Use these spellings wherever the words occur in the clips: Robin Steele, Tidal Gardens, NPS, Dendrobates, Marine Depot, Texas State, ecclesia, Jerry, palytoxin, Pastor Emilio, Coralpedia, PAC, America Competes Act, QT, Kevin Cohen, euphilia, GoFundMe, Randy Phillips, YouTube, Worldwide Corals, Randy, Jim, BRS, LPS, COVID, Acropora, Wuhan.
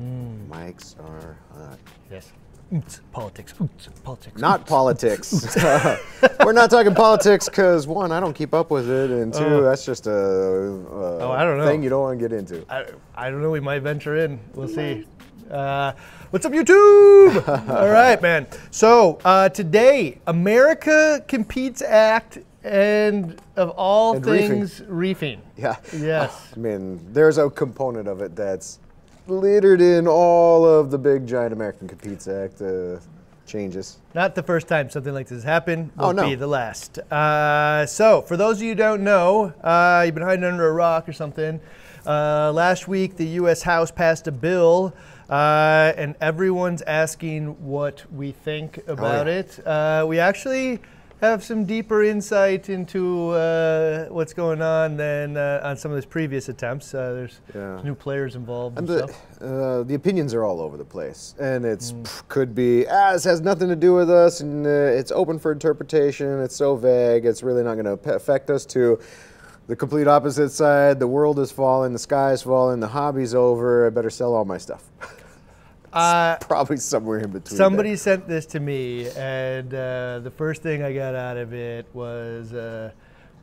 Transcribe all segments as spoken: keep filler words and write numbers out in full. Mm. Mics are hot. Yes. Oots, politics, oots, politics. Not oots, politics. Oots, oots. We're not talking politics because, one, I don't keep up with it, and two, uh, that's just a, a oh, I don't know. thing you don't want to get into. I, I don't know. We might venture in. We'll see. Uh, what's up, YouTube? All right, man. So uh, today, America Competes Act, and of all and things, reefing. reefing. Yeah. Yes. I mean, there's a component of it that's littered in all of the big giant American Competes Act uh, changes. Not the first time something like this has happened. Won't oh, no. be the last. Uh, so for those of you who don't know, uh, you've been hiding under a rock or something. Uh, last week, the U S House passed a bill, uh, and everyone's asking what we think about oh, yeah. it. Uh, we actually have some deeper insight into uh, what's going on than uh, on some of those previous attempts. Uh, there's yeah. new players involved and, and the, stuff. Uh, the opinions are all over the place. And it's mm. pff, could be, ah, this has nothing to do with us, and uh, it's open for interpretation, it's so vague, it's really not going to affect us, to the complete opposite side, the world is falling, the sky is falling, the hobby's over, I better sell all my stuff. Uh, probably somewhere in between. Somebody there. sent this to me, and uh, the first thing I got out of it was uh,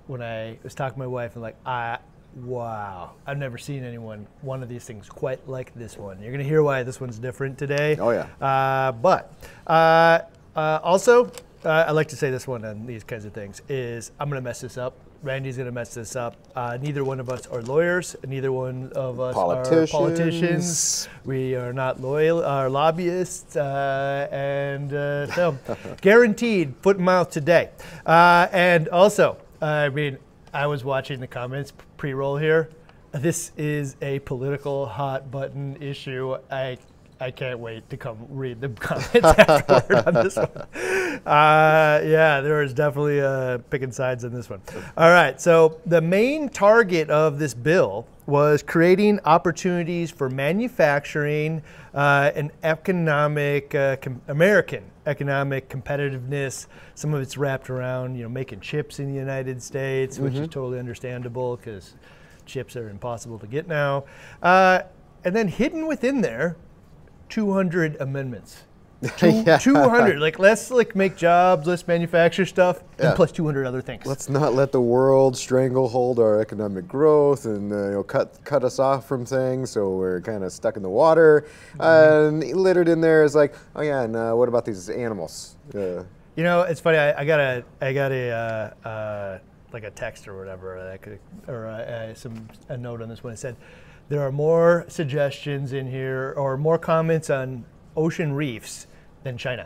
when I was talking to my wife, and like, I, wow, I've never seen anyone, one of these things quite like this one. You're going to hear why this one's different today. Oh, yeah. Uh, but uh, uh, also, uh, I like to say this one on these kinds of things is, I'm going to mess this up. Randy's going to mess this up. Uh, neither one of us are lawyers. Neither one of us politicians. are politicians. We are not loyal, are lobbyists. Uh, and uh, so guaranteed foot and mouth today. Uh, and also, uh, I mean, I was watching the comments pre-roll here. This is a political hot button issue. I I can't wait to come read the comments afterward on this one. Uh, yeah, there is definitely uh, picking sides in this one. All right, so the main target of this bill was creating opportunities for manufacturing uh, and economic, uh, com American economic competitiveness. Some of it's wrapped around, you know, making chips in the United States, mm-hmm. which is totally understandable because chips are impossible to get now. Uh, and then hidden within there, two hundred amendments. Two, yeah. two hundred. Like, let's like make jobs, let's manufacture stuff, yeah. and plus two hundred other things. Let's not let the world stranglehold our economic growth and uh, you know, cut cut us off from things, so we're kind of stuck in the water. Mm-hmm. And littered in there is like, oh yeah, and uh, what about these animals? Uh, you know, it's funny. I, I got a I got a uh, uh, like a text or whatever, or, that could, or uh, some a note on this one. It said, there are more suggestions in here or more comments on ocean reefs than China.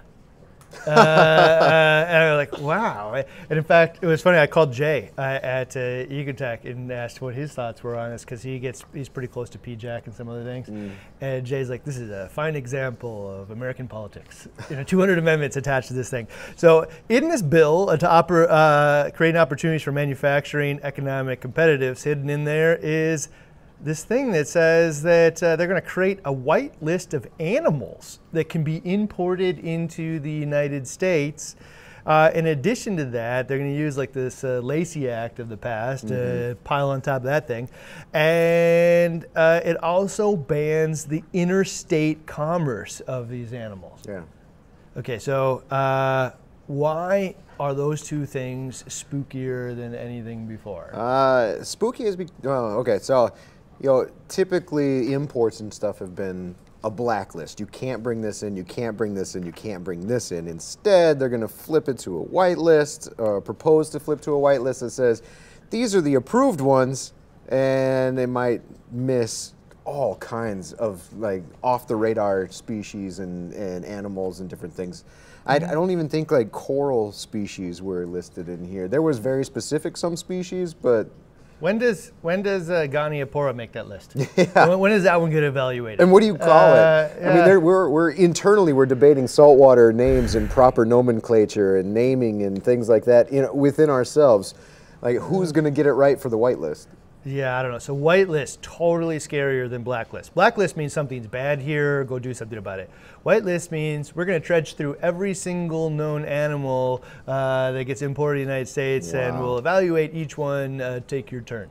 uh, uh, and I was like, wow. And in fact, it was funny. I called Jay uh, at uh, Eagle Tech and asked what his thoughts were on this, because he gets he's pretty close to P J A C and some other things. Mm. And Jay's like, this is a fine example of American politics. You know, two hundred amendments attached to this thing. So in this bill uh, to oper uh, creating opportunities for manufacturing, economic competitiveness, hidden in there is this thing that says that uh, they're going to create a white list of animals that can be imported into the United States. Uh, in addition to that, they're going to use like this uh, Lacey Act of the past, mm-hmm. uh, pile on top of that thing. And uh, it also bans the interstate commerce of these animals. Yeah. Okay, so uh, why are those two things spookier than anything before? Uh, spooky is, be oh, okay, so, you know, typically imports and stuff have been a blacklist. You can't bring this in, you can't bring this in, you can't bring this in. Instead, they're going to flip it to a white list, or propose to flip to a white list that says, these are the approved ones, and they might miss all kinds of, like, off-the-radar species and, and animals and different things. I, I don't even think, like, coral species were listed in here. There was very specific some species, but... When does when does uh, Ganiapora make that list? Yeah. When, when is that one get evaluated? And what do you call uh, it? Yeah. I mean, there, we're we're internally we're debating saltwater names and proper nomenclature and naming and things like that in, within ourselves. Like, who's going to get it right for the whitelist? Yeah, I don't know. So whitelist, totally scarier than blacklist. Blacklist means something's bad here, go do something about it. Whitelist means we're going to trudge through every single known animal uh, that gets imported to the United States, wow. and we'll evaluate each one, uh, take your turn.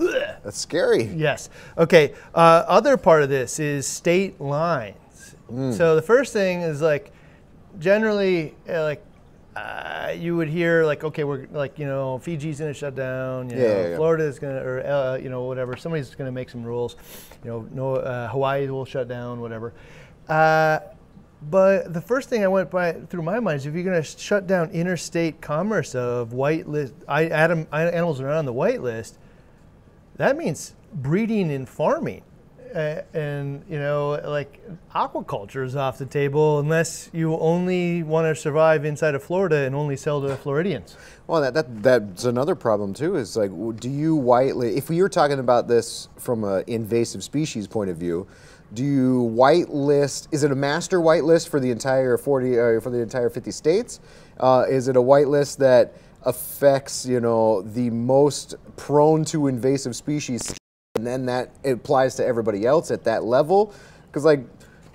Ugh. That's scary. Yes. Okay. Uh, other part of this is state lines. Mm. So the first thing is like, generally, uh, like uh, you would hear like, okay, we're like, you know, Fiji's gonna shut down. You yeah, know, yeah, yeah. Florida is gonna, or uh, you know, whatever. Somebody's gonna make some rules. You know, no, uh, Hawaii will shut down, whatever. Uh, But the first thing I went by through my mind is if you're going to shut down interstate commerce of white list, I, adam, animals that are on the white list, that means breeding and farming. Uh, and, you know, like aquaculture is off the table unless you only want to survive inside of Florida and only sell to Floridians. Well, that, that that's another problem, too, is like, do you white list, if we were talking about this from an invasive species point of view, do you whitelist? Is it a master whitelist for the entire forty uh, for the entire fifty states? Uh, is it a whitelist that affects, you know, the most prone to invasive species, and then that it applies to everybody else at that level? Because like, you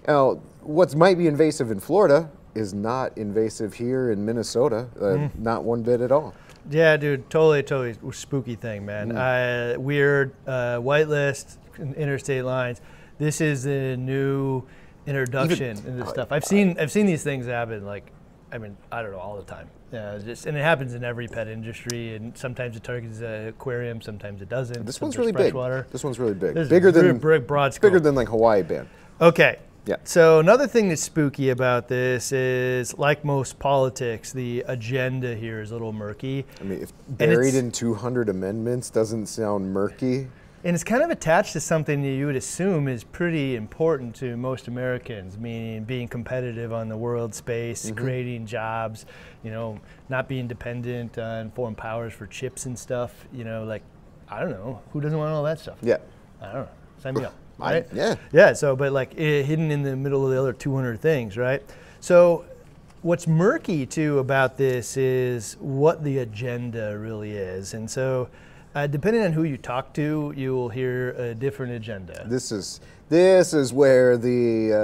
know, what might be invasive in Florida is not invasive here in Minnesota, uh, mm. not one bit at all. Yeah, dude, totally, totally spooky thing, man. Mm. Uh, weird uh, whitelist, interstate lines. This is a new introduction Even, into stuff. I've seen I've seen these things happen. Like, I mean, I don't know, all the time. Uh, just and it happens in every pet industry. And sometimes it targets an aquarium, sometimes it doesn't. This one's really big. Water. This one's really big. This bigger is than big, broad scope. Bigger than like Hawaii ban. Okay. Yeah. So another thing that's spooky about this is, like most politics, the agenda here is a little murky. I mean, if buried in two hundred amendments doesn't sound murky. And it's kind of attached to something that you would assume is pretty important to most Americans, meaning being competitive on the world space, mm-hmm. creating jobs, you know, not being dependent on foreign powers for chips and stuff. You know, like, I don't know, who doesn't want all that stuff? Yeah. I don't know, sign me up, right? I, yeah. Yeah, so, but like it, hidden in the middle of the other two hundred things, right? So what's murky too about this is what the agenda really is. And so, Uh, depending on who you talk to, you will hear a different agenda. This is this is where the uh,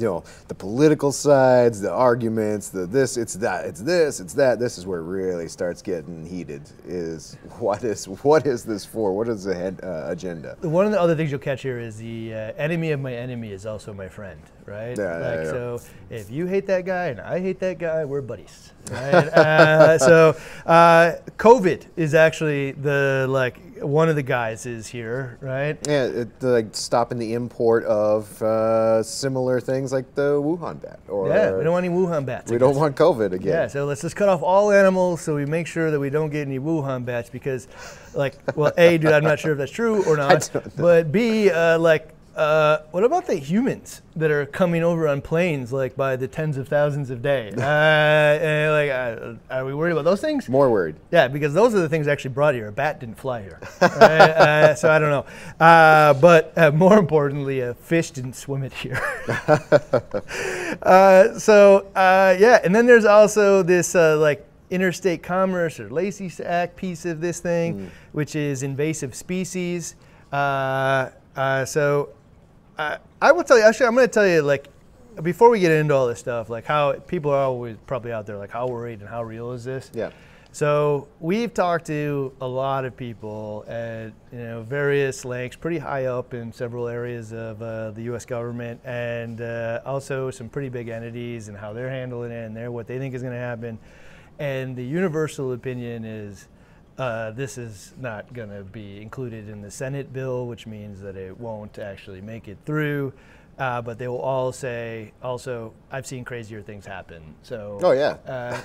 you know, the political sides, the arguments, the this, it's that, it's this, it's that. This is where it really starts getting heated. Is what is what is this for? What is the head, uh, agenda? One of the other things you'll catch here is the uh, enemy of my enemy is also my friend, right? Yeah, like, yeah, yeah. So if you hate that guy and I hate that guy, we're buddies. Right? uh, so uh, COVID is actually the like one of the guys is here, right? Yeah, it, like stopping the import of uh, similar things like the Wuhan bat. Or yeah, we don't want any Wuhan bats. We don't want COVID again. Yeah, so let's just cut off all animals so we make sure that we don't get any Wuhan bats because, like, well, A, dude, I'm not sure if that's true or not, but B, uh, like, Uh, what about the humans that are coming over on planes, like by the tens of thousands of day? Uh, and like, uh, are we worried about those things? More worried. Yeah, because those are the things actually brought here. A bat didn't fly here, right? uh, so I don't know. Uh, but uh, more importantly, a fish didn't swim it here. uh, so uh, yeah, and then there's also this uh, like interstate commerce or Lacey Act piece of this thing, mm. which is invasive species. Uh, uh, so. Uh, I will tell you, actually, I'm going to tell you, like, before we get into all this stuff, like how people are always probably out there, like, how worried and how real is this? Yeah. So we've talked to a lot of people at, you know, various lengths, pretty high up in several areas of uh, the U S government, and uh, also some pretty big entities and how they're handling it and they're, what they think is going to happen. And the universal opinion is, Uh, this is not going to be included in the Senate bill, which means that it won't actually make it through. Uh, but they will all say, also, I've seen crazier things happen. So, oh yeah, uh,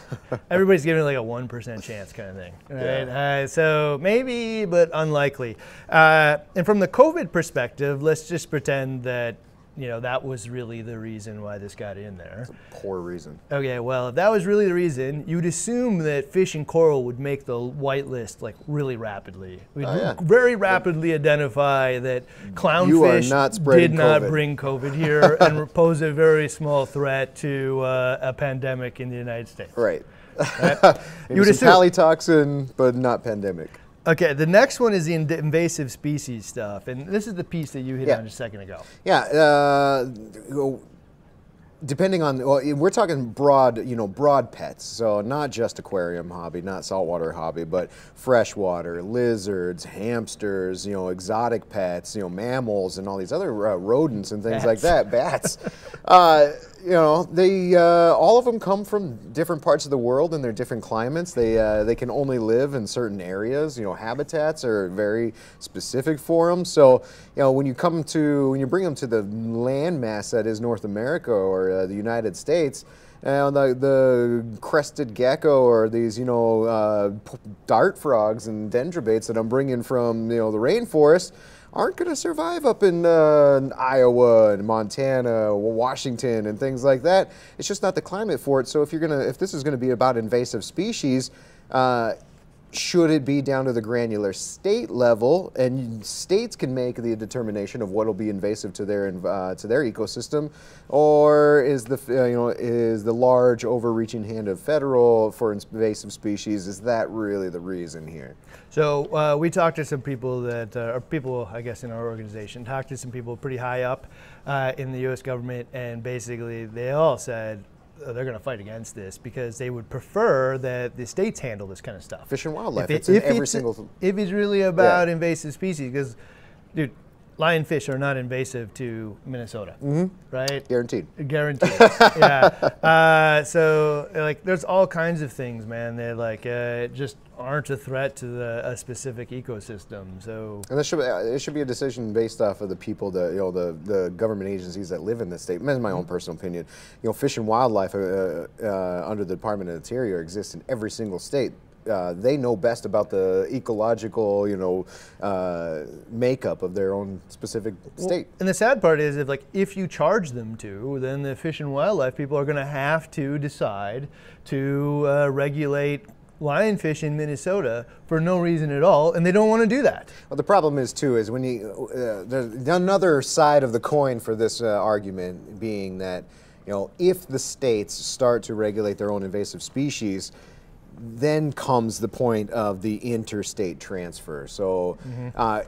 everybody's giving like a one percent chance kind of thing, right? Yeah. Uh, so maybe, but unlikely. Uh, and from the COVID perspective, let's just pretend that, you know, that was really the reason why this got in there. That's a poor reason. Okay, well, if that was really the reason, you'd assume that fish and coral would make the whitelist like really rapidly. We'd oh, yeah. very rapidly yep. identify that clownfish not did not COVID. bring COVID here and pose a very small threat to uh, a pandemic in the United States. Right. Right? You would assume palytoxin, but not pandemic. Okay, the next one is the invasive species stuff, and this is the piece that you hit yeah. on just a second ago. Yeah, uh, depending on, well, we're talking broad, you know, broad pets, so not just aquarium hobby, not saltwater hobby, but freshwater, lizards, hamsters, you know, exotic pets, you know, mammals and all these other uh, rodents and things bats. like that, bats. uh, you know, they, uh, all of them come from different parts of the world and their different climates. They, uh, they can only live in certain areas, you know, habitats are very specific for them. So, you know, when you come to, when you bring them to the landmass that is North America or uh, the United States, and the, the crested gecko or these, you know, uh, dart frogs and dendrobates that I'm bringing from, you know, the rainforest, aren't going to survive up in, uh, in Iowa and Montana, Washington, and things like that. It's just not the climate for it. So if you're gonna, if this is going to be about invasive species, uh, should it be down to the granular state level, and states can make the determination of what will be invasive to their uh, to their ecosystem, or is the uh, you know is the large overreaching hand of federal for invasive species, is that really the reason here? So uh, we talked to some people that uh, are people I guess in our organization, talked to some people pretty high up uh, in the U S government, and basically they all said they're going to fight against this because they would prefer that the states handle this kind of stuff. Fish and Wildlife, if it, it's in if every it's, single... If it's really about yeah. invasive species, because, dude, lionfish are not invasive to Minnesota, mm-hmm. right? Guaranteed. Guaranteed, yeah. Uh, so, like, there's all kinds of things, man. They like uh, just aren't a threat to the, a specific ecosystem. So, and this should be, it should be a decision based off of the people, that, you know, the the government agencies that live in this state. That's my own personal opinion. You know, Fish and Wildlife uh, uh, under the Department of Interior exists in every single state. Uh, they know best about the ecological, you know, uh, makeup of their own specific state. Well, and the sad part is, if like if you charge them to, then the Fish and Wildlife people are going to have to decide to uh, regulate lionfish in Minnesota for no reason at all, and they don't want to do that. Well, the problem is too is when you uh, there's another side of the coin for this uh, argument being that, you know, if the states start to regulate their own invasive species, then comes the point of the interstate transfer. So mm-hmm. uh,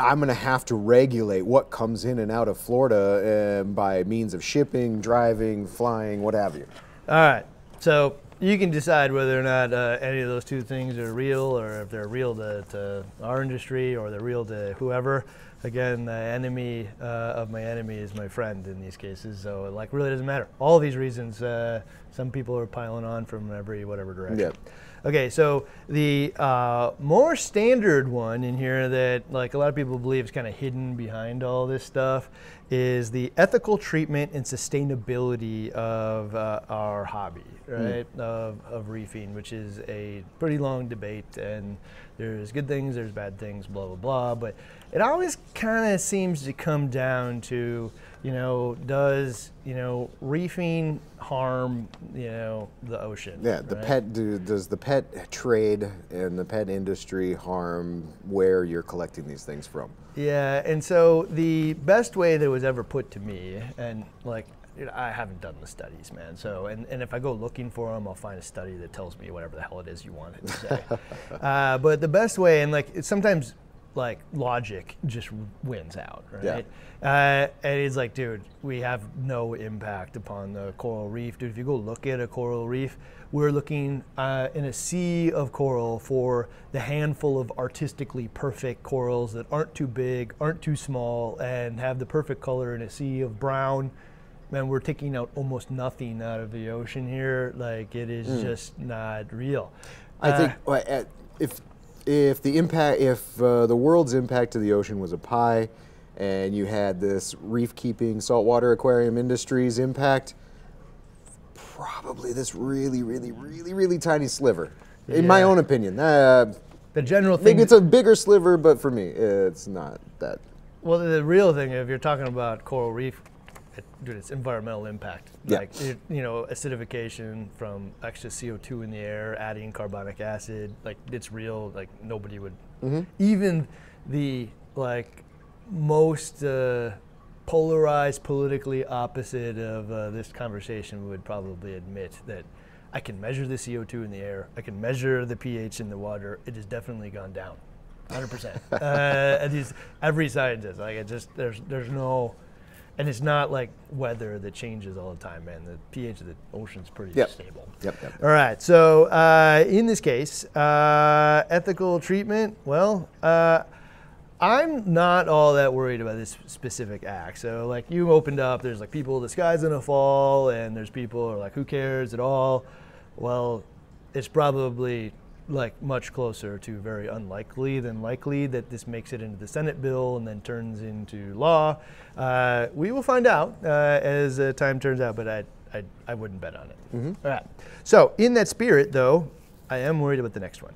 I'm going to have to regulate what comes in and out of Florida uh, by means of shipping, driving, flying, what have you. All right. So you can decide whether or not uh, any of those two things are real, or if they're real to, to our industry or they're real to whoever. Again, the enemy uh, of my enemy is my friend in these cases. So it like really doesn't matter. All these reasons, uh, some people are piling on from every whatever direction. Yep. Okay, so the uh, more standard one in here that like a lot of people believe is kind of hidden behind all this stuff is the ethical treatment and sustainability of uh, our hobby, right? Mm. Of, of reefing, which is a pretty long debate, and there's good things, there's bad things, blah, blah, blah. But it always kind of seems to come down to, you know, does, you know, reefing harm, you know, the ocean? Yeah, the right? pet, do, does the pet trade and the pet industry harm where you're collecting these things from? Yeah, and so the best way that was ever put to me, and like, you know, I haven't done the studies, man, so, and, and if I go looking for them, I'll find a study that tells me whatever the hell it is you want it to say. uh, but the best way, and like, it's sometimes, like logic just wins out, right? Yeah. Uh, and it's like, dude, we have no impact upon the coral reef. Dude, if you go look at a coral reef, we're looking uh, in a sea of coral for the handful of artistically perfect corals that aren't too big, aren't too small, and have the perfect color in a sea of brown. Man, we're taking out almost nothing out of the ocean here. Like, it is mm. just not real. I uh, think well, if, If the impact, if uh, the world's impact to the ocean was a pie, and you had this reef-keeping saltwater aquarium industry's impact, probably this really, really, really, really tiny sliver. Yeah. In my own opinion, uh, the general thing. Maybe it's a bigger sliver, but for me, it's not that. Well, the real thing, if you're talking about coral reef, it, dude, it's environmental impact. Yeah. Like, it, you know, acidification from extra C O two in the air, adding carbonic acid, like it's real, like nobody would, mm-hmm. even the like most uh, polarized, politically opposite of uh, this conversation would probably admit that I can measure the C O two in the air, I can measure the pH in the water, it has definitely gone down, one hundred percent. uh, at least every scientist, like it just, there's, there's no, And it's not like weather that changes all the time, man. The pH of the ocean's pretty yep. stable. Yep, yep, yep. All right, so uh, in this case, uh, ethical treatment, well, uh, I'm not all that worried about this specific act. So like you opened up, there's like people, the sky's gonna fall, and there's people who are like, who cares at all? Well, it's probably like much closer to very unlikely than likely that this makes it into the Senate bill and then turns into law. Uh, we will find out uh, as uh, time turns out, but I, I, I wouldn't bet on it. Mm-hmm. All right. So in that spirit though, I am worried about the next one,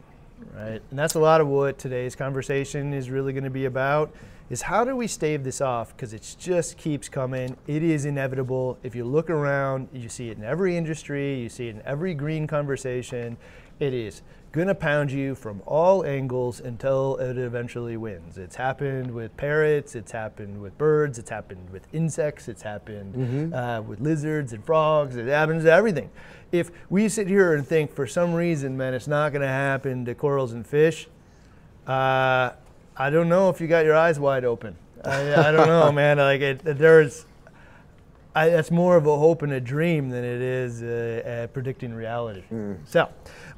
right? And that's a lot of what today's conversation is really gonna be about, is how do we stave this off? Because it just keeps coming. It is inevitable. If you look around, you see it in every industry, you see it in every green conversation. It is gonna pound you from all angles until it eventually wins. It's happened with parrots, it's happened with birds, it's happened with insects, it's happened mm-hmm. uh, with lizards and frogs, it happens to everything. If we sit here and think for some reason, man, it's not gonna happen to corals and fish, uh, I don't know if you got your eyes wide open. I, I don't know, man, like it, there's, I, that's more of a hope and a dream than it is uh, uh, predicting reality. Mm. So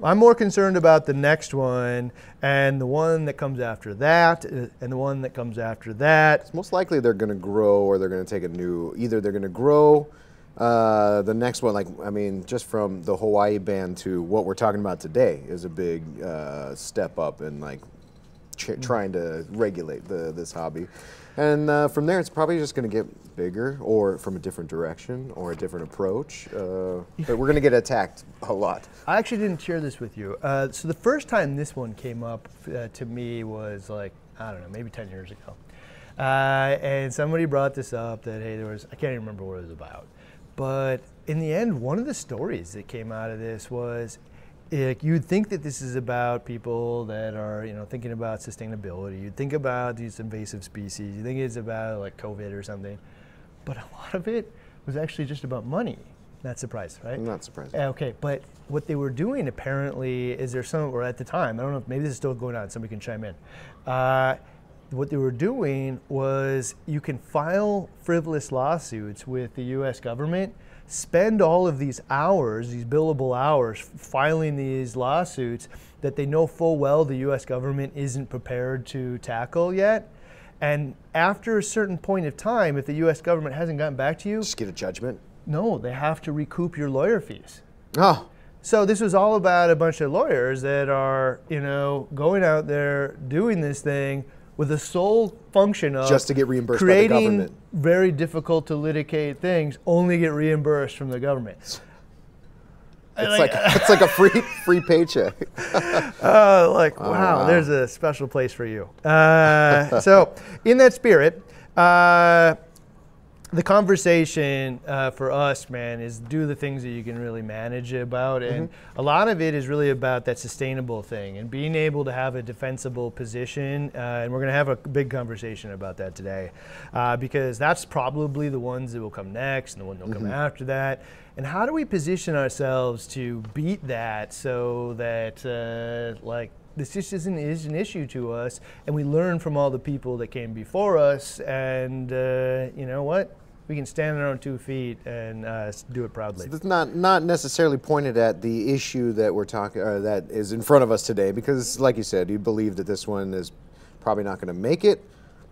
I'm more concerned about the next one and the one that comes after that and the one that comes after that. It's most likely they're going to grow or they're going to take a new, either they're going to grow uh, the next one. Like, I mean, just from the Hawaii ban to what we're talking about today is a big uh, step up in like ch trying to regulate the, this hobby. And uh, from there, it's probably just going to get bigger, or from a different direction, or a different approach. Uh, but we're going to get attacked a lot. I actually didn't share this with you. Uh, so the first time this one came up uh, to me was like, I don't know, maybe ten years ago. Uh, and somebody brought this up that, hey, there was, I can't even remember what it was about. But in the end, one of the stories that came out of this was, It, you'd think that this is about people that are, you know, thinking about sustainability. You'd think about these invasive species. You think it's about like COVID or something, but a lot of it was actually just about money. Not surprised, right? Not surprised. Okay, but what they were doing apparently is there some, or at the time, I don't know, maybe this is still going on. Somebody can chime in. Uh, what they were doing was you can file frivolous lawsuits with the U S government. Spend all of these hours, these billable hours, filing these lawsuits that they know full well the U S government isn't prepared to tackle yet. And after a certain point of time, if the U S government hasn't gotten back to you, just get a judgment. No, they have to recoup your lawyer fees. Oh. So this was all about a bunch of lawyers that are, you know, going out there doing this thing with the sole function of just to get reimbursed creating by the government. Very difficult to litigate things only get reimbursed from the government. It's like, like it's like a free free paycheck. uh, like wow, wow, there's a special place for you. Uh, so in that spirit, uh, the conversation uh, for us, man, is do the things that you can really manage about. And mm-hmm. a lot of it is really about that sustainable thing and being able to have a defensible position. Uh, and we're going to have a big conversation about that today uh, because that's probably the ones that will come next and the one that will mm-hmm. come after that. And how do we position ourselves to beat that so that uh, like, this just isn't is an issue to us, and we learn from all the people that came before us, and uh, you know what? We can stand on our own two feet and uh, do it proudly. So it's not not necessarily pointed at the issue that we're talking or that is in front of us today, because, like you said, you believe that this one is probably not going to make it,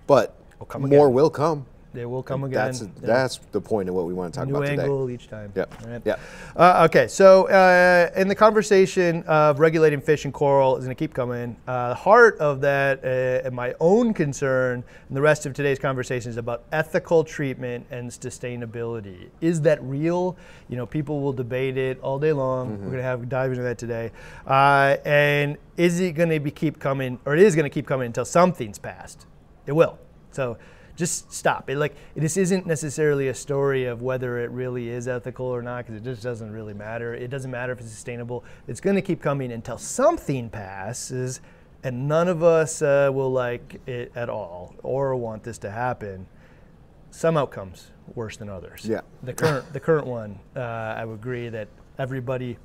but we'll more will come. They will come again. That's, a, that's the point of what we want to talk about today. New angle each time. Yep. All right. Yep. Uh, okay, so uh, in the conversation of regulating fish and coral is going to keep coming. Uh, the heart of that uh, and my own concern and the rest of today's conversation is about ethical treatment and sustainability. Is that real? You know, people will debate it all day long. Mm-hmm. We're going to have dive into that today. Uh, and is it going to be keep coming, or it is going to keep coming until something's passed? It will. So. Just stop it. Like this isn't necessarily a story of whether it really is ethical or not, because it just doesn't really matter. It doesn't matter if it's sustainable. It's going to keep coming until something passes, and none of us uh, will like it at all or want this to happen. Some outcomes worse than others. Yeah. The current, the current one, uh, I would agree that everybody.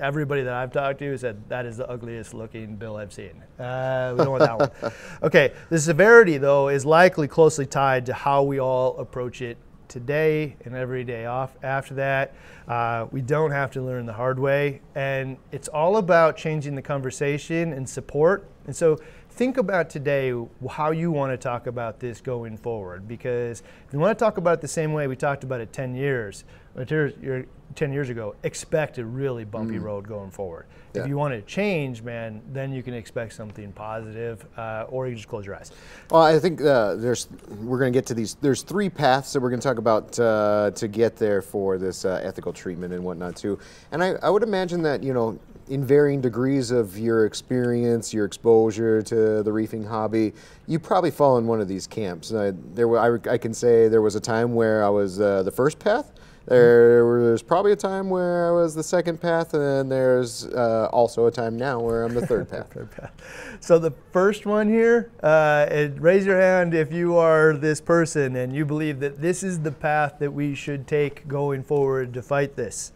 Everybody that I've talked to said that is the ugliest looking bill I've seen. Uh, we don't want that one. Okay, the severity though is likely closely tied to how we all approach it today and every day off after that. Uh, we don't have to learn the hard way. And it's all about changing the conversation and support. And so think about today how you want to talk about this going forward, because if you want to talk about it the same way we talked about it ten years, ten years ago, expect a really bumpy mm. road going forward. Yeah. If you want to change, man, then you can expect something positive, uh, or you just close your eyes. Well, I think uh, there's, we're going to get to these, there's three paths that we're going to talk about uh, to get there for this uh, ethical treatment and whatnot too. And I, I would imagine that, you know, in varying degrees of your experience, your exposure to the reefing hobby, you probably fall in one of these camps. I, there, I, I can say there was a time where I was uh, the first path. There was probably a time where I was the second path, and there's uh, also a time now where I'm the third path. Third path. So the first one here, uh, it, raise your hand if you are this person and you believe that this is the path that we should take going forward to fight this.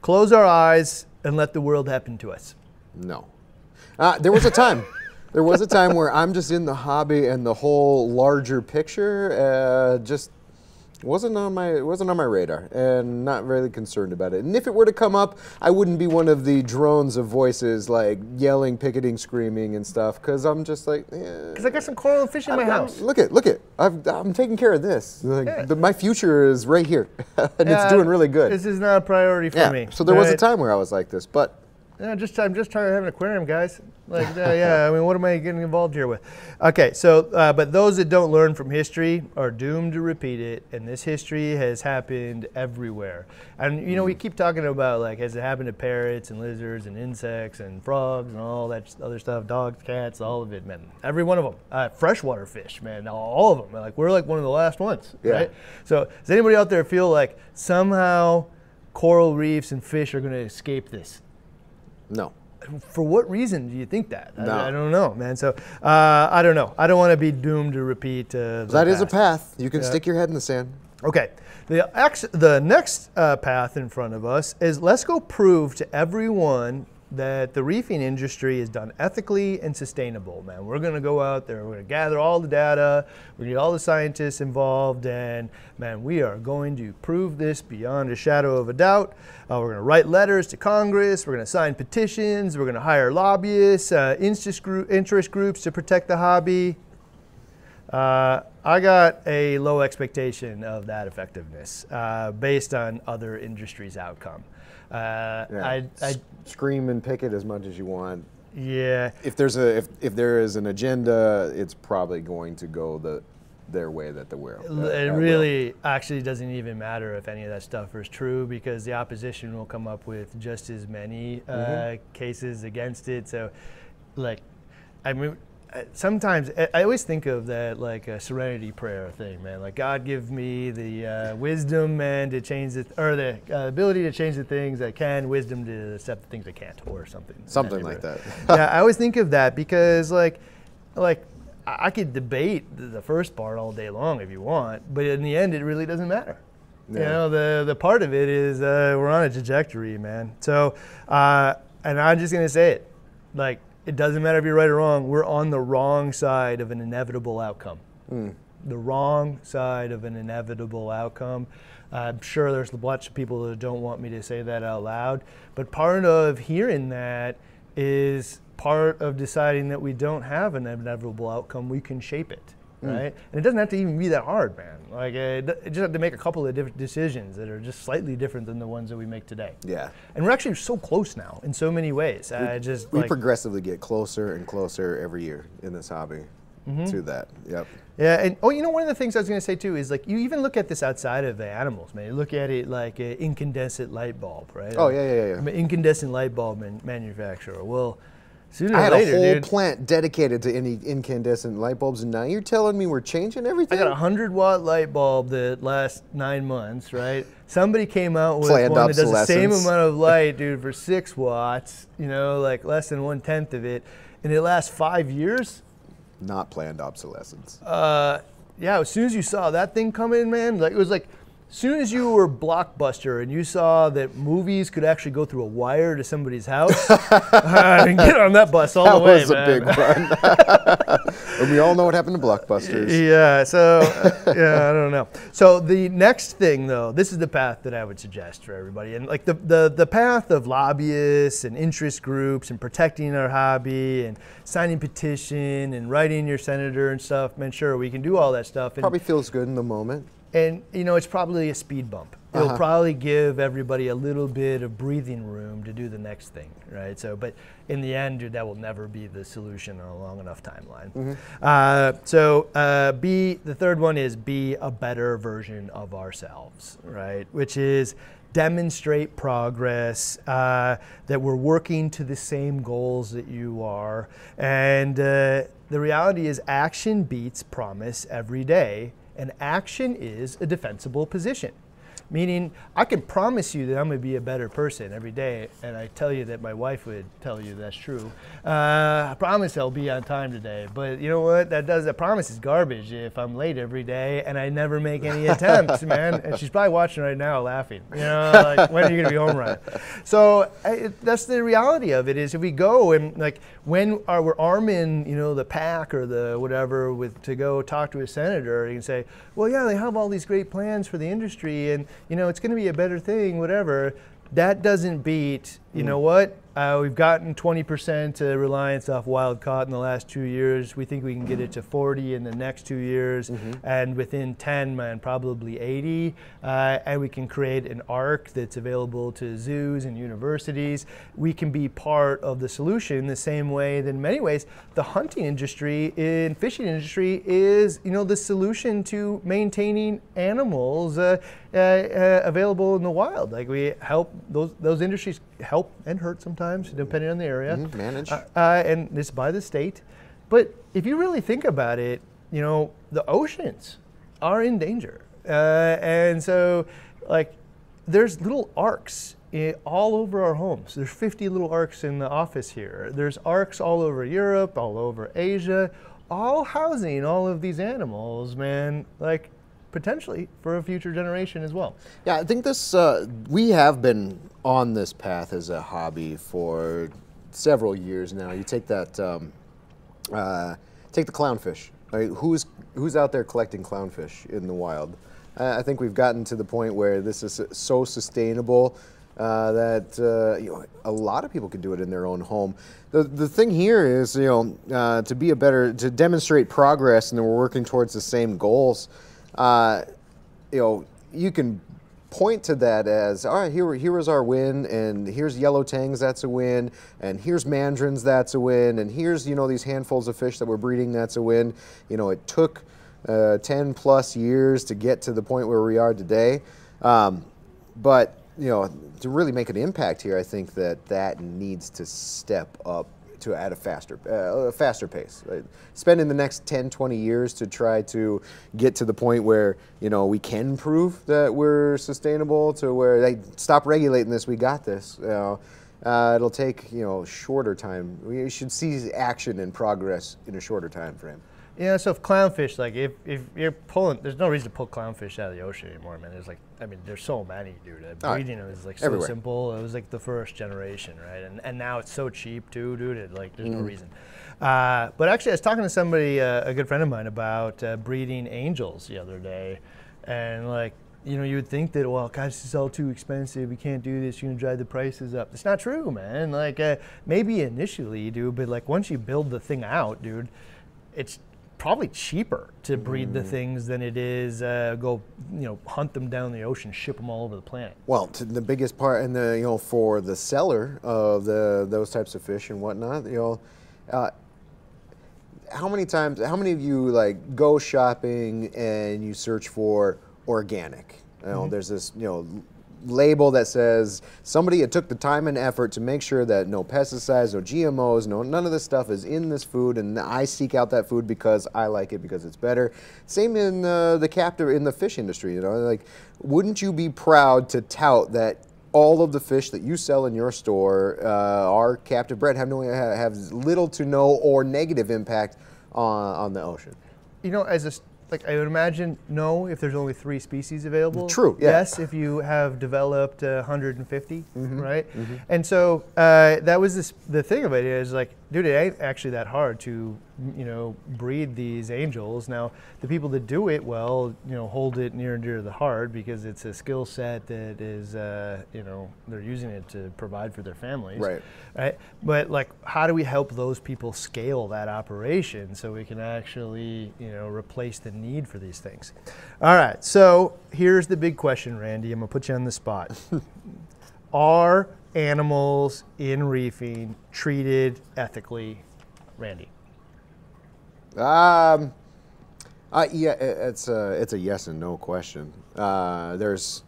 Close our eyes and let the world happen to us. No. Uh, there was a time. There was a time where I'm just in the hobby and the whole larger picture uh, just wasn't on my wasn't on my radar, and not really concerned about it. And if it were to come up, I wouldn't be one of the drones of voices like yelling, picketing, screaming, and stuff. Because I'm just like, because eh, I got some coral and fish in I, my I'm, house. Look at look at I've, I'm taking care of this. Like, yeah. the, my future is right here, and yeah, it's doing really good. This is not a priority for yeah. me. So there right. was a time where I was like this, but yeah, just I'm just trying to have an aquarium, guys. Like, uh, yeah, I mean, what am I getting involved here with? Okay, so, uh, but those that don't learn from history are doomed to repeat it, and this history has happened everywhere. And, you know, we keep talking about, like, has it happened to parrots and lizards and insects and frogs and all that other stuff, dogs, cats, all of it, man. Every one of them. Uh, freshwater fish, man, all of them. Like, we're like one of the last ones, yeah. right? So does anybody out there feel like somehow coral reefs and fish are going to escape this? No. For what reason do you think that? No. I, I don't know, man. So uh, I don't know. I don't want to be doomed to repeat. Uh, that past. is a path. You can yeah. stick your head in the sand. Okay. The, the next uh, path in front of us is, let's go prove to everyone that the reefing industry is done ethically and sustainable, man. We're going to go out there. We're going to gather all the data. We need all the scientists involved. And, man, we are going to prove this beyond a shadow of a doubt. Uh, we're going to write letters to Congress. We're going to sign petitions. We're going to hire lobbyists, uh, interest, group, interest groups to protect the hobby. Uh, I got a low expectation of that effectiveness uh, based on other industries' outcome. Uh, yeah. I, I scream and picket as much as you want. Yeah. If there's a if, if there is an agenda, it's probably going to go the their way that the world. That, it really will. Actually doesn't even matter if any of that stuff is true, because the opposition will come up with just as many uh, mm-hmm. cases against it. So, like, I mean. Sometimes I always think of that like a serenity prayer thing, man. Like, God, give me the uh, wisdom, man, to change the th or the uh, ability to change the things I can, wisdom to accept the things I can't, or something. Something like that. Yeah, I always think of that because, like, like I could debate the first part all day long if you want, but in the end, it really doesn't matter. Yeah. You know, the the part of it is uh, we're on a trajectory, man. So, uh, and I'm just gonna say it, like. It doesn't matter if you're right or wrong, we're on the wrong side of an inevitable outcome. Mm. The wrong side of an inevitable outcome. I'm sure there's a bunch of people that don't want me to say that out loud, but part of hearing that is part of deciding that we don't have an inevitable outcome, we can shape it. Right? And it doesn't have to even be that hard, man. Like, uh, you just have to make a couple of different decisions that are just slightly different than the ones that we make today. Yeah. And we're actually so close now in so many ways. We, I just, we like, progressively get closer and closer every year in this hobby mm-hmm. to that. Yep. Yeah. And, oh, you know, one of the things I was going to say, too, is, like, you even look at this outside of the animals, man. You look at it like an incandescent light bulb, right? Oh, yeah, yeah, yeah. I'm an incandescent light bulb man manufacturer. Well, sooner I had later, a whole dude. plant dedicated to any incandescent light bulbs, and now you're telling me we're changing everything? I got a hundred watt light bulb that lasts nine months, right? Somebody came out with Planned one that does the same amount of light, dude, for six watts, you know, like less than one-tenth of it, and it lasts five years? Not planned obsolescence. Uh, yeah, as soon as you saw that thing come in, man, like it was like, soon as you were Blockbuster and you saw that movies could actually go through a wire to somebody's house, I mean, get on that bus all that the way. That was man. a big one. And we all know what happened to Blockbusters. Yeah, so, yeah, I don't know. So the next thing, though, this is the path that I would suggest for everybody. And like the, the, the path of lobbyists and interest groups and protecting our hobby and signing petition and writing your senator and stuff, man, sure, we can do all that stuff. And probably feels good in the moment. And, you know, it's probably a speed bump. It'll uh-huh. probably give everybody a little bit of breathing room to do the next thing, right? So, but in the end, dude, that will never be the solution on a long enough timeline. Mm-hmm. uh, so uh, be, the third one is be a better version of ourselves, right? Which is demonstrate progress, uh, that we're working to the same goals that you are. And uh, the reality is action beats promise every day. And action is a defensible position. Meaning, I can promise you that I'm gonna be a better person every day, and I tell you that my wife would tell you that's true. Uh, I promise I'll be on time today, but you know what? That does, that promise is garbage if I'm late every day and I never make any attempts, man. And she's probably watching right now laughing. You know, like, when are you gonna be home, Ryan? So I, it, that's the reality of it, is if we go and like, when are, we're arming, you know, the PAC or the whatever with to go talk to a senator, you can say, well, yeah, they have all these great plans for the industry, and you know, it's going to be a better thing, whatever. That doesn't beat, you mm. know what? Uh, we've gotten twenty percent uh, reliance off wild caught in the last two years. We think we can get it to forty in the next two years, mm-hmm. and within ten, man, probably eighty. Uh, and we can create an arc that's available to zoos and universities. We can be part of the solution the same way that in many ways, the hunting industry and fishing industry is, you know, the solution to maintaining animals uh, uh, uh, available in the wild. Like we help, those, those industries help and hurt sometimes. Depending on the area, mm, manage, uh, uh, and it's by the state. But if you really think about it, you know, the oceans are in danger, uh, and so like there's little arcs in, all over our homes. There's fifty little arcs in the office here. There's arcs all over Europe, all over Asia, all housing all of these animals, man. Like, potentially for a future generation as well. Yeah, I think this, uh, we have been on this path as a hobby for several years now. You take that, um, uh, take the clownfish, right? Who's, who's out there collecting clownfish in the wild? Uh, I think we've gotten to the point where this is so sustainable uh, that uh, you know, a lot of people could do it in their own home. The, the thing here is, you know, uh, to be a better, to demonstrate progress, and then we're working towards the same goals. Uh, you know, you can point to that as, all right, here, here is our win, and here's yellow tangs, that's a win, and here's mandarins, that's a win, and here's, you know, these handfuls of fish that we're breeding, that's a win. You know, it took uh, ten plus years to get to the point where we are today. Um, but, you know, to really make an impact here, I think that that needs to step up to at a faster, uh, a faster pace. Right? Spending the next ten, twenty years to try to get to the point where, you know, we can prove that we're sustainable, to where they stop regulating this, we got this. You know, uh, it'll take, you know, shorter time. We should see action and progress in a shorter time frame. Yeah, so if clownfish, like if, if you're pulling, there's no reason to pull clownfish out of the ocean anymore, man. There's like, I mean, there's so many, dude. Breeding it was like so everywhere. Simple. It was like the first generation, right? And and now it's so cheap too, dude. It, like there's mm. no reason. Uh, but actually, I was talking to somebody, uh, a good friend of mine, about uh, breeding angels the other day, and like, you know, you would think that, well, gosh, this is all too expensive. We can't do this. You're going to drive the prices up. It's not true, man. Like uh, maybe initially you do, but like once you build the thing out, dude, it's probably cheaper to breed mm. the things than it is uh, go, you know, hunt them down the ocean, ship them all over the planet. Well, to the biggest part, and the, you know, for the seller of the those types of fish and whatnot, you know, uh, how many times, how many of you like go shopping and you search for organic? You know, mm-hmm. there's this, you know, label that says somebody had took the time and effort to make sure that no pesticides, no G M Os, no none of this stuff is in this food, and I seek out that food because I like it, because it's better. Same in uh, the captive in the fish industry, you know, like wouldn't you be proud to tout that all of the fish that you sell in your store uh, are captive bred, have no have little to no or negative impact on, on the ocean? You know, as a Like, I would imagine no if there's only three species available. True. Yeah. Yes, if you have developed uh, one hundred fifty, mm-hmm, right? Mm-hmm. And so uh, that was this, the thing of it is like, dude, it ain't actually that hard to, you know, breed these angels. Now, the people that do it well, you know, hold it near and dear to the heart because it's a skill set that is, uh, you know, they're using it to provide for their families. Right. Right. But like, how do we help those people scale that operation so we can actually, you know, replace the need for these things? All right, so here's the big question, Randy. I'm gonna put you on the spot. Are animals in reefing treated ethically, Randy? Um, uh, yeah, it's a it's a yes and no question. Uh, there's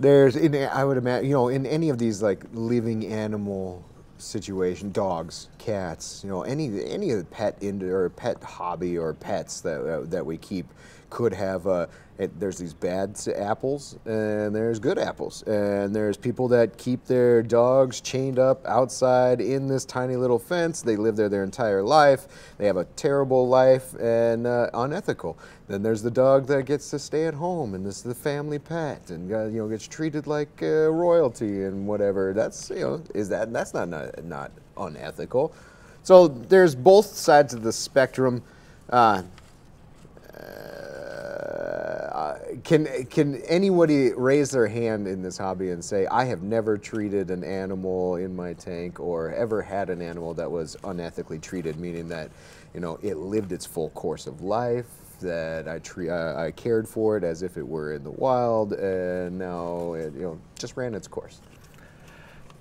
there's in, I would imagine, you know, in any of these like living animal situation, dogs, cats, you know, any any of the pet into or pet hobby or pets that uh, that we keep could have a. It, there's these bad apples and there's good apples, and there's people that keep their dogs chained up outside in this tiny little fence. They live there their entire life. They have a terrible life and uh, unethical. Then there's the dog that gets to stay at home and this is the family pet and uh, you know, gets treated like uh, royalty and whatever. That's, you know, is that that's not not, not unethical. So there's both sides of the spectrum. Uh, Uh, can can anybody raise their hand in this hobby and say, I have never treated an animal in my tank or ever had an animal that was unethically treated, meaning that, you know, it lived its full course of life, that I tre uh, I cared for it as if it were in the wild, and now it, you know, just ran its course?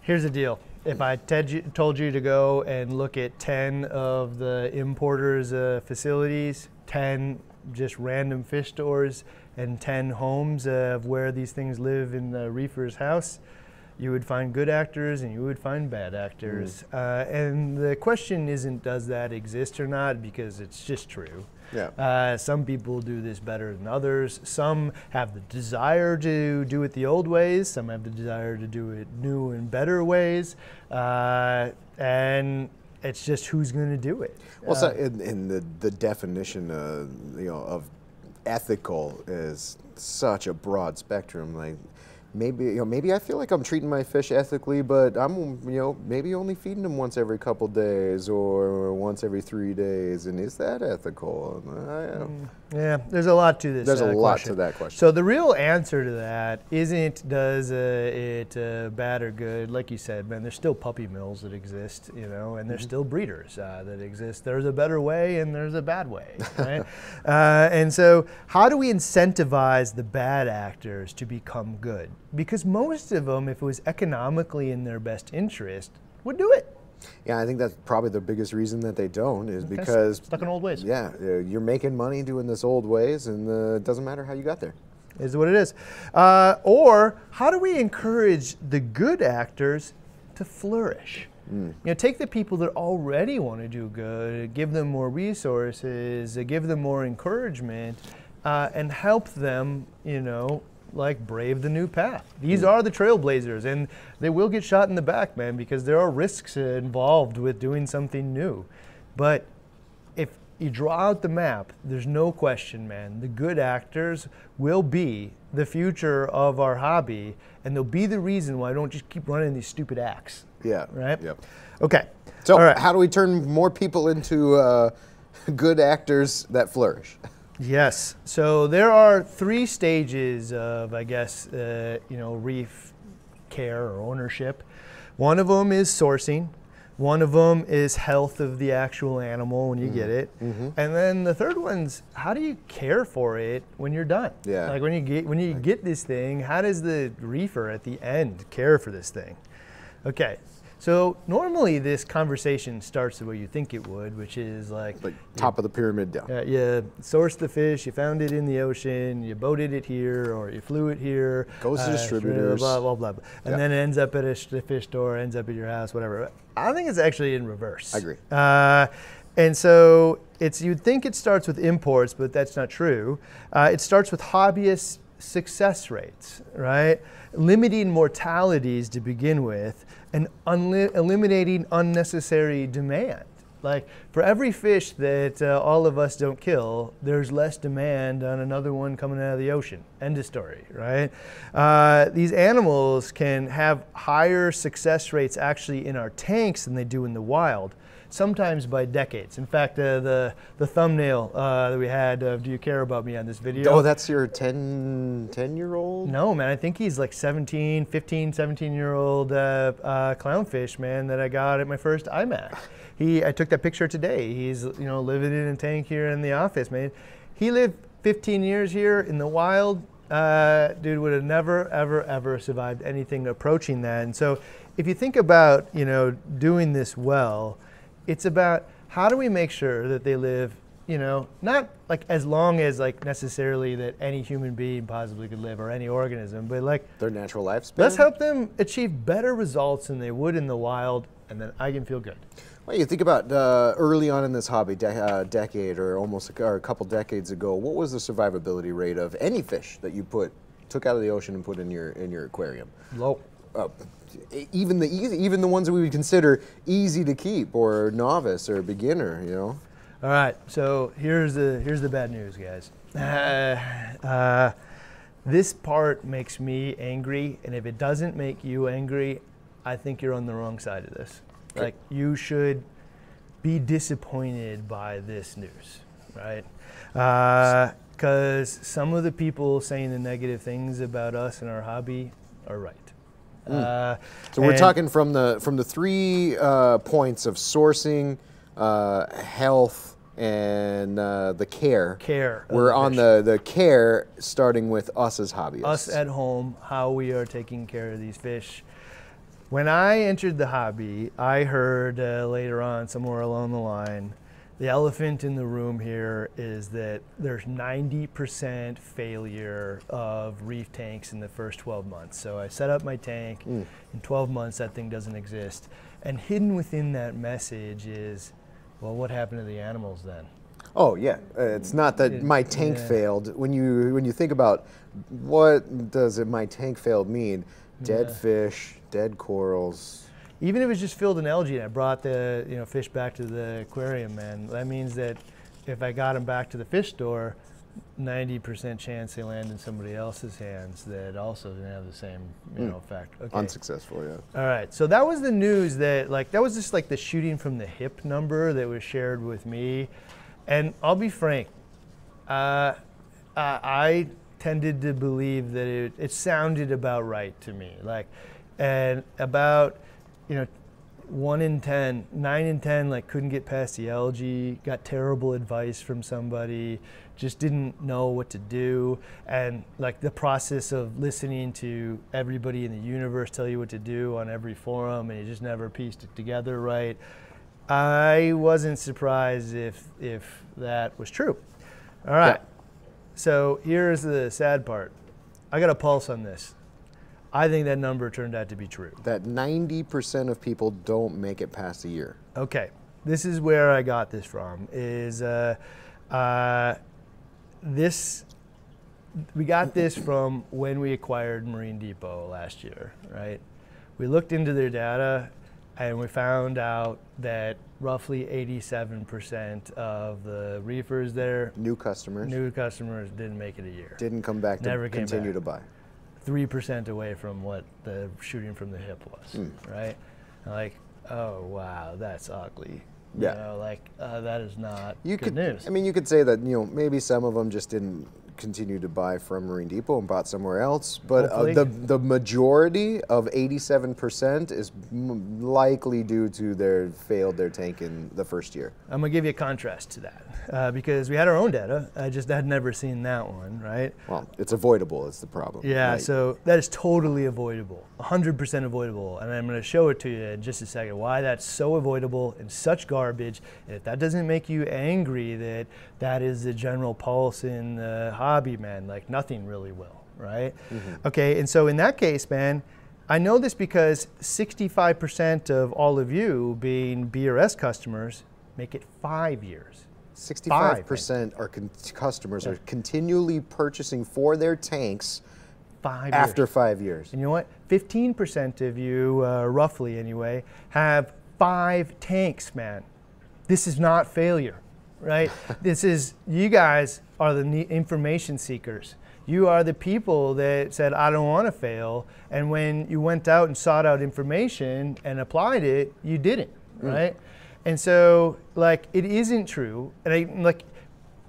Here's the deal. If I you, told you to go and look at ten of the importers' uh, facilities, ten just random fish stores, and ten homes of where these things live in the reefer's house, you would find good actors and you would find bad actors. Mm. Uh, and the question isn't does that exist or not, because it's just true. Yeah. Uh, some people do this better than others. Some have the desire to do it the old ways. Some have the desire to do it new and better ways. Uh, and it's just who's going to do it. Well, uh, so in, in the the definition, uh, you know, of ethical is such a broad spectrum. Like, maybe, you know, maybe I feel like I'm treating my fish ethically, but I'm, you know, maybe only feeding them once every couple days or once every three days. And is that ethical? I don't. Yeah, there's a lot to this. There's uh, a lot question. to that question. So the real answer to that isn't does uh, it uh, bad or good. Like you said, man, there's still puppy mills that exist, you know, and there's mm-hmm. still breeders uh, that exist. There's a better way and there's a bad way, right? uh, and so how do we incentivize the bad actors to become good? Because most of them, if it was economically in their best interest, would do it. Yeah, I think that's probably the biggest reason that they don't is because kind of stuck in old ways. Yeah, you're making money doing this old ways, and uh, it doesn't matter how you got there. Is what it is. Uh, or how do we encourage the good actors to flourish? Mm. You know, take the people that already want to do good, give them more resources, give them more encouragement, uh, and help them, you know, like brave the new path. These mm. are the trailblazers, and they will get shot in the back, man, because there are risks involved with doing something new. But if you draw out the map, there's no question, man, the good actors will be the future of our hobby, and they'll be the reason why I don't just keep running these stupid acts. Yeah. Right? Yep. Okay. So all right, how do we turn more people into uh, good actors that flourish? Yes. So there are three stages of, I guess, uh, you know, reef care or ownership. One of them is sourcing. One of them is health of the actual animal when you mm-hmm. get it. Mm-hmm. And then the third one's how do you care for it when you're done? Yeah. Like when you get when you get this thing, how does the reefer at the end care for this thing? Okay. So normally this conversation starts the way you think it would, which is like, like top you, of the pyramid down. Uh, you sourced the fish, you found it in the ocean, you boated it here, or you flew it here. Goes uh, to distributors. Blah, blah, blah, blah. And yeah. then it ends up at a fish store, ends up at your house, whatever. I think it's actually in reverse. I agree. Uh, and so it's, you'd think it starts with imports, but that's not true. Uh, it starts with hobbyist success rates, right? Limiting mortalities to begin with, and eliminating unnecessary demand. Like for every fish that uh, all of us don't kill, there's less demand on another one coming out of the ocean. End of story, right? Uh, these animals can have higher success rates actually in our tanks than they do in the wild, sometimes by decades. In fact, uh, the, the thumbnail uh, that we had of Do You Care About Me on this video. Oh, that's your ten, ten year old? No, man, I think he's like seventeen, fifteen, seventeen year old uh, uh, clownfish, man, that I got at my first I MAC. He, I took that picture today. He's, you know, living in a tank here in the office, man. He lived fifteen years here in the wild. Uh, dude would have never, ever, ever survived anything approaching that. And so if you think about, you know, doing this well, it's about how do we make sure that they live, you know, not like as long as like necessarily that any human being possibly could live or any organism, but like their natural lifespan. Let's help them achieve better results than they would in the wild, and then I can feel good. Well, you think about uh, early on in this hobby, de uh, decade or almost a, or a couple decades ago, what was the survivability rate of any fish that you put took out of the ocean and put in your in your aquarium? Low. Uh, even the easy, even the ones that we would consider easy to keep or novice or beginner, you know. All right, so here's the here's the bad news, guys. Uh, uh, this part makes me angry, and if it doesn't make you angry, I think you're on the wrong side of this. Okay. Like you should be disappointed by this news, right? Because uh, some of the people saying the negative things about us and our hobby are right. Mm. Uh, so we're talking from the from the three uh, points of sourcing, uh, health, and uh, the care. Care. We're on the the care, starting with us as hobbyists. Us at home, how we are taking care of these fish. When I entered the hobby, I heard uh, later on somewhere along the line, the elephant in the room here is that there's ninety percent failure of reef tanks in the first twelve months. So I set up my tank, mm. in twelve months that thing doesn't exist. And hidden within that message is, well, what happened to the animals then? Oh yeah, uh, it's not that it, my tank yeah. failed. When you, when you think about what does it, my tank failed mean? Dead yeah. fish, dead corals. Even if it's just filled in algae and I brought the you know fish back to the aquarium, man, that means that if I got them back to the fish store, ninety percent chance they land in somebody else's hands that also didn't have the same you know mm. effect. Okay. Unsuccessful, yeah. All right, so that was the news that like that was just like the shooting from the hip number that was shared with me, and I'll be frank, uh, I tended to believe that it it sounded about right to me, like, and about. You know, one in ten, nine in ten, like couldn't get past the algae, got terrible advice from somebody, just didn't know what to do. And like the process of listening to everybody in the universe tell you what to do on every forum, and you just never pieced it together right. I wasn't surprised if, if that was true. All right, yeah. So here's the sad part. I got a pulse on this. I think that number turned out to be true. That ninety percent of people don't make it past a year. Okay, this is where I got this from, is uh, uh, this, we got this from when we acquired Marine Depot last year, right? We looked into their data and we found out that roughly eighty-seven percent of the reefers there, new customers, new customers didn't make it a year. Didn't come back to Never continue back. to buy. three percent away from what the shooting from the hip was, mm. right? Like, oh wow, that's ugly. Yeah. You know, like, uh, that is not you good could, news. I mean, you could say that, you know, maybe some of them just didn't continue to buy from Marine Depot and bought somewhere else, but uh, the, the majority of eighty-seven percent is m likely due to their failed their tank in the first year. I'm gonna give you a contrast to that, uh, because we had our own data, I just had never seen that one, right? Well, it's avoidable, it's the problem. Yeah, right? So that is totally avoidable, one hundred percent avoidable, and I'm gonna show it to you in just a second, why that's so avoidable and such garbage, and if that doesn't make you angry that that is the general pulse in the uh, hobby, man, like nothing really will, right? Mm-hmm. Okay, and so in that case, man, I know this because sixty-five percent of all of you being B R S customers make it five years. sixty-five percent are con customers yeah. are continually purchasing for their tanks five after years. five years. And you know what? fifteen percent of you, uh, roughly anyway, have five tanks, man. this is not failure, right? This is, you guys are the information seekers. You are the people that said, I don't want to fail. And when you went out and sought out information and applied it, you didn't, right? Mm. And so, like, it isn't true. And I, like,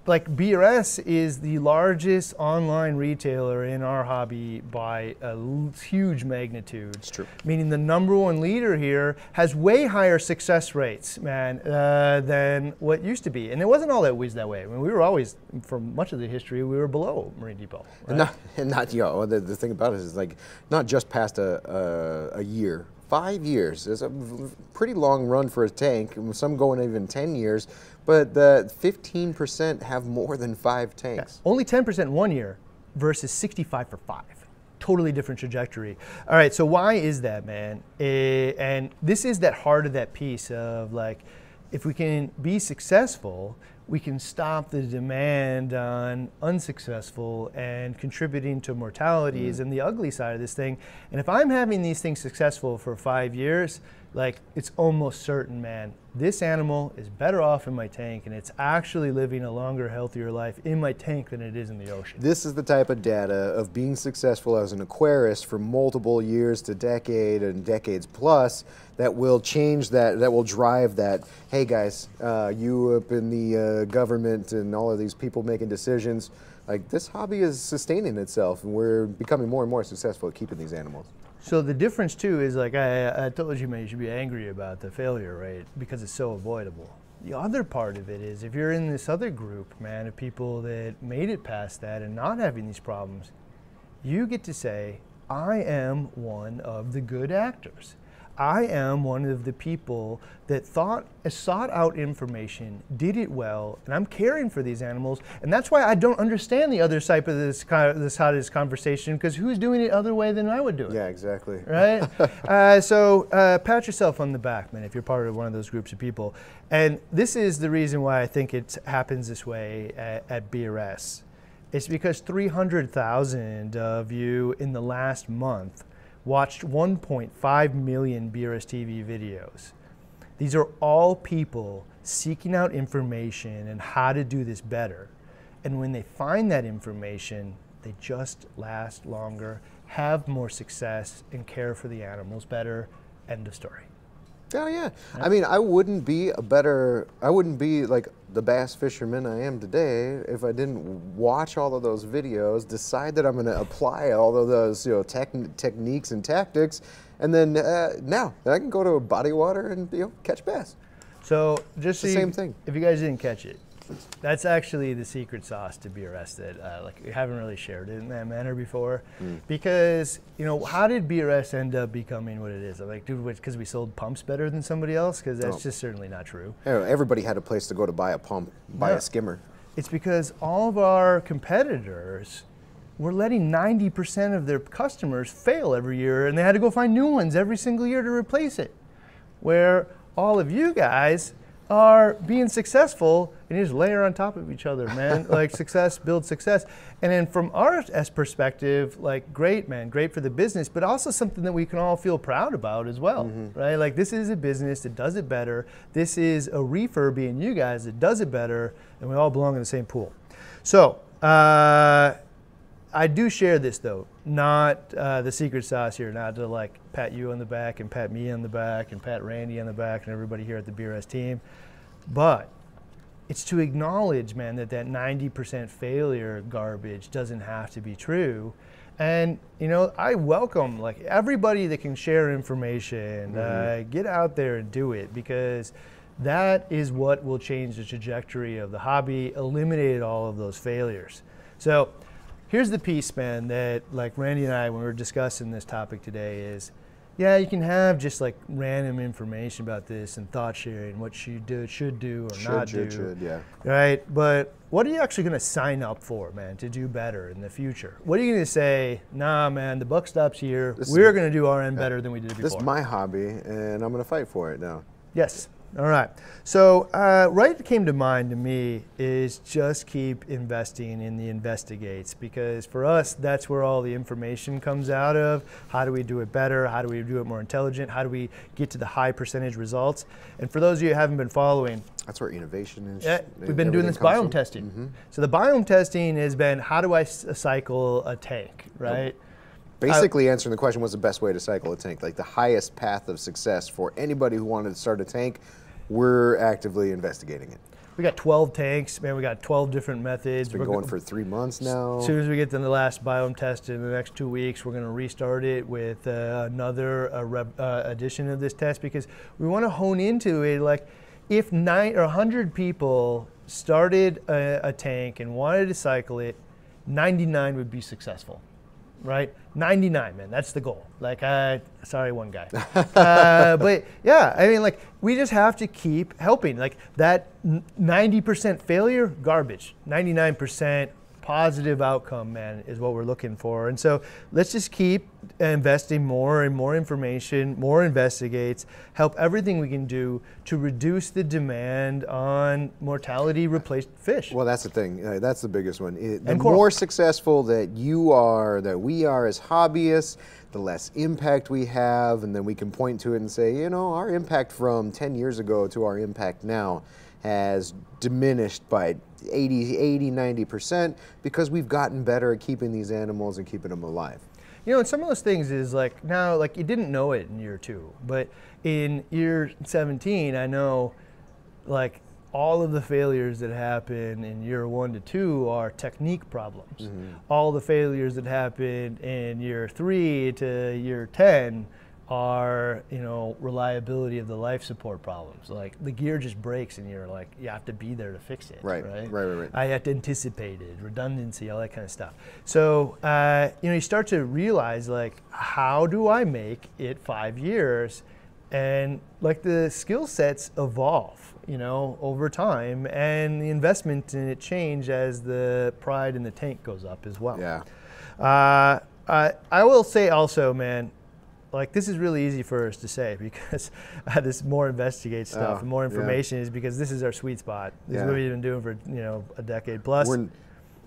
like B R S is the largest online retailer in our hobby by a huge magnitude. It's true. Meaning the number one leader here has way higher success rates, man, uh, than what used to be. And it wasn't all that always that way. I mean, we were always, for much of the history, we were below Marine Depot. Right? And not, and not you know, the, the thing about it is, like, not just past a, a, a year. Five years is a pretty long run for a tank, some going even ten years, but the fifteen percent have more than five tanks. Yeah. Only ten percent one year versus sixty-five for five. Totally different trajectory. All right, so why is that, man? It, and this is that heart of that piece of, like, if we can be successful, we can stop the demand on unsuccessful and contributing to mortalities mm. and the ugly side of this thing. And if I'm having these things successful for five years, like, it's almost certain, man, this animal is better off in my tank, and it's actually living a longer, healthier life in my tank than it is in the ocean. This is the type of data of being successful as an aquarist for multiple years to decade and decades plus that will change that, that will drive that, hey guys, uh, you up in the uh, government and all of these people making decisions, like, this hobby is sustaining itself and we're becoming more and more successful at keeping these animals. So the difference too is, like, I, I told you, man, you should be angry about the failure rate because it's so avoidable. The other part of it is, if you're in this other group, man, of people that made it past that and not having these problems, you get to say, I am one of the good actors. I am one of the people that thought, sought out information, did it well, and I'm caring for these animals. And that's why I don't understand the other side of this this side of this conversation, because who's doing it other way than I would do it? Yeah, exactly. Right? uh, so uh, pat yourself on the back, man, if you're part of one of those groups of people. And this is the reason why I think it happens this way at, at B R S. It's because three hundred thousand of you in the last month watched one point five million B R S T V videos. These are all people seeking out information and how to do this better. And when they find that information, they just last longer, have more success, and care for the animals better. End of story. Oh yeah. I mean, I wouldn't be a better, I wouldn't be like the bass fisherman I am today if I didn't watch all of those videos, decide that I'm going to apply all of those, you know, tech, techniques and tactics, and then uh, now I can go to a body of water and, you know, catch bass. So just so the you, same thing. If you guys didn't catch it, that's actually the secret sauce to B R S that uh, like we haven't really shared it in that manner before, mm. because, you know, how did B R S end up becoming what it is? I'm like, dude, because we sold pumps better than somebody else? Because that's oh. just certainly not true. Everybody had a place to go to buy a pump, buy yeah. a skimmer. It's because all of our competitors were letting ninety percent of their customers fail every year, and they had to go find new ones every single year to replace it. Where all of you guys are being successful, and you just layer on top of each other, man. Like, success builds success. And then from our S perspective, like, great, man, great for the business, but also something that we can all feel proud about as well, mm-hmm. right? Like, this is a business that does it better. This is a reefer being you guys that does it better, and we all belong in the same pool. So uh, I do share this, though, not uh, the secret sauce here, not to, like, pat you on the back and pat me on the back and pat Randy on the back and everybody here at the B R S team, but it's to acknowledge, man, that that ninety percent failure garbage doesn't have to be true. And, you know, I welcome, like, everybody that can share information, mm-hmm. uh, get out there and do it, because that is what will change the trajectory of the hobby, eliminated all of those failures. So here's the piece, man, that, like, Randy and I, when we were discussing this topic today, is, yeah, you can have just, like, random information about this and thought sharing, what you do, should do or should, not should, do. Should, yeah. Right? But what are you actually going to sign up for, man, to do better in the future? What are you going to say, nah, man, the buck stops here. This We're going to do our end yeah. better than we did before. This is my hobby, and I'm going to fight for it now. Yes. All right. So uh, right that came to mind to me is just keep investing in the investigates, because for us, that's where all the information comes out of. How do we do it better? How do we do it more intelligent? How do we get to the high percentage results? And for those of you who haven't been following, that's where innovation is. Yeah, we've been doing this biome testing. Mm-hmm. So the biome testing has been, how do I cycle a tank, right? Nope. Basically answering the question, what's the best way to cycle a tank? Like the highest path of success for anybody who wanted to start a tank, we're actively investigating it. We got twelve tanks, man, we got twelve different methods. It's been we're going for three months now. As soon as we get to the last biome test in the next two weeks, we're gonna restart it with uh, another uh, rep, uh, edition of this test, because we wanna hone into it, like if nine or a hundred people started a, a tank and wanted to cycle it, ninety-nine would be successful. Right, ninety-nine, man. That's the goal. Like, uh, sorry, one guy. uh, but yeah, I mean, like, we just have to keep helping. Like that ninety percent failure, garbage. ninety-nine percent positive outcome, man, is what we're looking for. And so let's just keep investing more and more information, more investigates, help everything we can do to reduce the demand on mortality replaced fish. Well, that's the thing. Uh, that's the biggest one. It, the more successful that you are, that we are as hobbyists, the less impact we have, and then we can point to it and say, you know, our impact from ten years ago to our impact now has diminished by eighty, ninety percent because we've gotten better at keeping these animals and keeping them alive. You know, and some of those things is like, now, like you didn't know it in year two, but in year seventeen, I know like all of the failures that happen in year one to two are technique problems. Mm-hmm. All the failures that happened in year three to year ten are, you know, reliability of the life support problems. Like the gear just breaks and you're like, you have to be there to fix it. Right, right, right, right. right. I had to anticipate it, redundancy, all that kind of stuff. So, uh, you know, you start to realize like, how do I make it five years? And like the skill sets evolve, you know, over time, and the investment in it change as the pride in the tank goes up as well. Yeah. Uh, I, I will say also, man, like this is really easy for us to say because uh, this more investigate stuff, oh, and more information yeah. is because this is our sweet spot. This yeah. is what we've been doing for, you know, a decade plus. We're,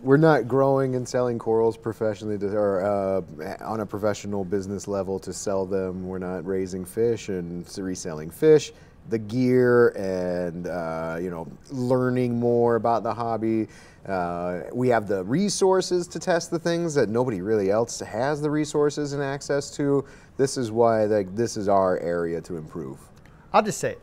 we're not growing and selling corals professionally to, or uh, on a professional business level to sell them. We're not raising fish and reselling fish. The gear and uh, you know, learning more about the hobby. Uh, we have the resources to test the things that nobody really else has the resources and access to. This is why, like, this is our area to improve. I'll just say,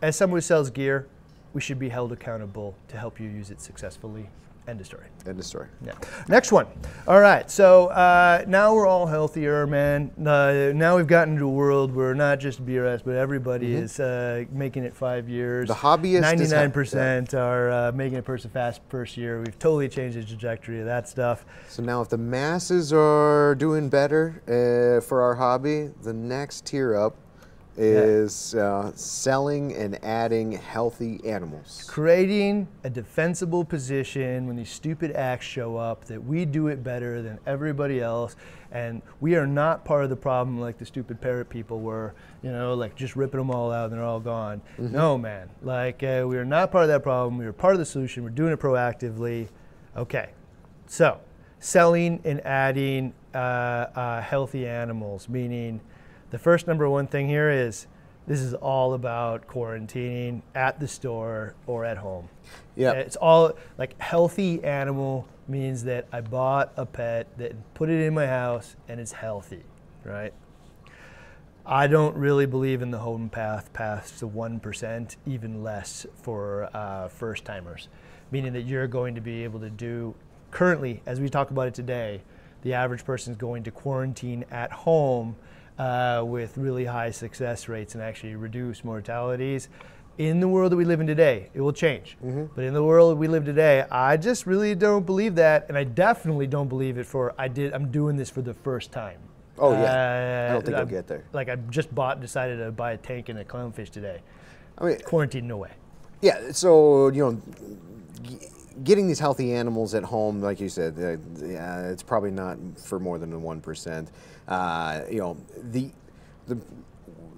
as someone who sells gear, we should be held accountable to help you use it successfully. End of story. End of story. Yeah. Next one. All right. So uh, now we're all healthier, man. Uh, now we've gotten to a world where not just B R S, but everybody mm-hmm. is uh, making it five years. The hobbyists, ninety-nine percent are uh, making it first fast first year. We've totally changed the trajectory of that stuff. So now, if the masses are doing better uh, for our hobby, the next tier up is uh, selling and adding healthy animals. Creating a defensible position when these stupid acts show up that we do it better than everybody else, and we are not part of the problem like the stupid parrot people were, you know, like just ripping them all out and they're all gone. Mm-hmm. No, man, like uh, we are not part of that problem. We are part of the solution. We're doing it proactively. Okay, so selling and adding uh, uh, healthy animals, meaning the first number one thing here is this is all about quarantining at the store or at home. Yeah, it's all like healthy animal means that I bought a pet that put it in my house and it's healthy, right? I don't really believe in the home path past the one percent, even less for uh, first timers, meaning that you're going to be able to do currently, as we talk about it today, the average person is going to quarantine at home Uh, with really high success rates and actually reduce mortalities. In the world that we live in today, it will change. Mm-hmm. But in the world that we live today, I just really don't believe that, and I definitely don't believe it for, I did, I'm doing this for the first time. Oh yeah, uh, I don't think I'll get there. Like I just bought, decided to buy a tank and a clownfish today. I mean, quarantine, no way. Yeah, so, you know, getting these healthy animals at home, like you said, uh, yeah, it's probably not for more than the one percent. Uh, you know, the the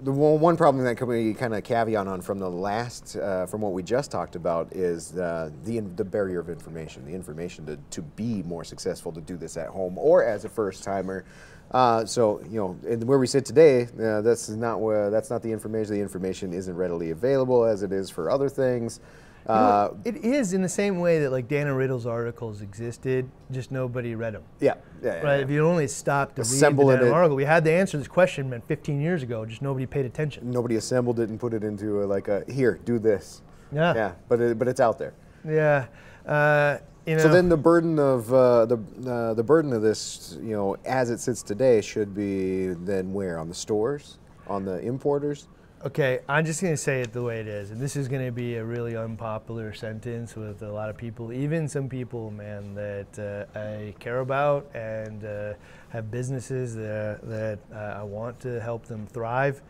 the one problem that can we kind of caveat on from the last, uh, from what we just talked about, is uh, the the barrier of information, the information to, to be more successful, to do this at home or as a first timer. Uh, so you know, and where we sit today, uh, that's not where, that's not the information. The information isn't readily available as it is for other things. Uh, you know, it is in the same way that like Dana Riddle's articles existed, just nobody read them. Yeah, yeah, right. Yeah. If you only stopped to assemble read the Dana article, we had the answer to this question man, fifteen years ago. Just nobody paid attention. Nobody assembled it and put it into a, like a here, do this. Yeah, yeah. But it, but it's out there. Yeah. Uh, you know. So then the burden of uh, the uh, the burden of this, you know, as it sits today, should be then where? On the stores, on the importers. Okay, I'm just going to say it the way it is, and this is going to be a really unpopular sentence with a lot of people, even some people, man, that uh, I care about and uh, have businesses that, that uh, I want to help them thrive.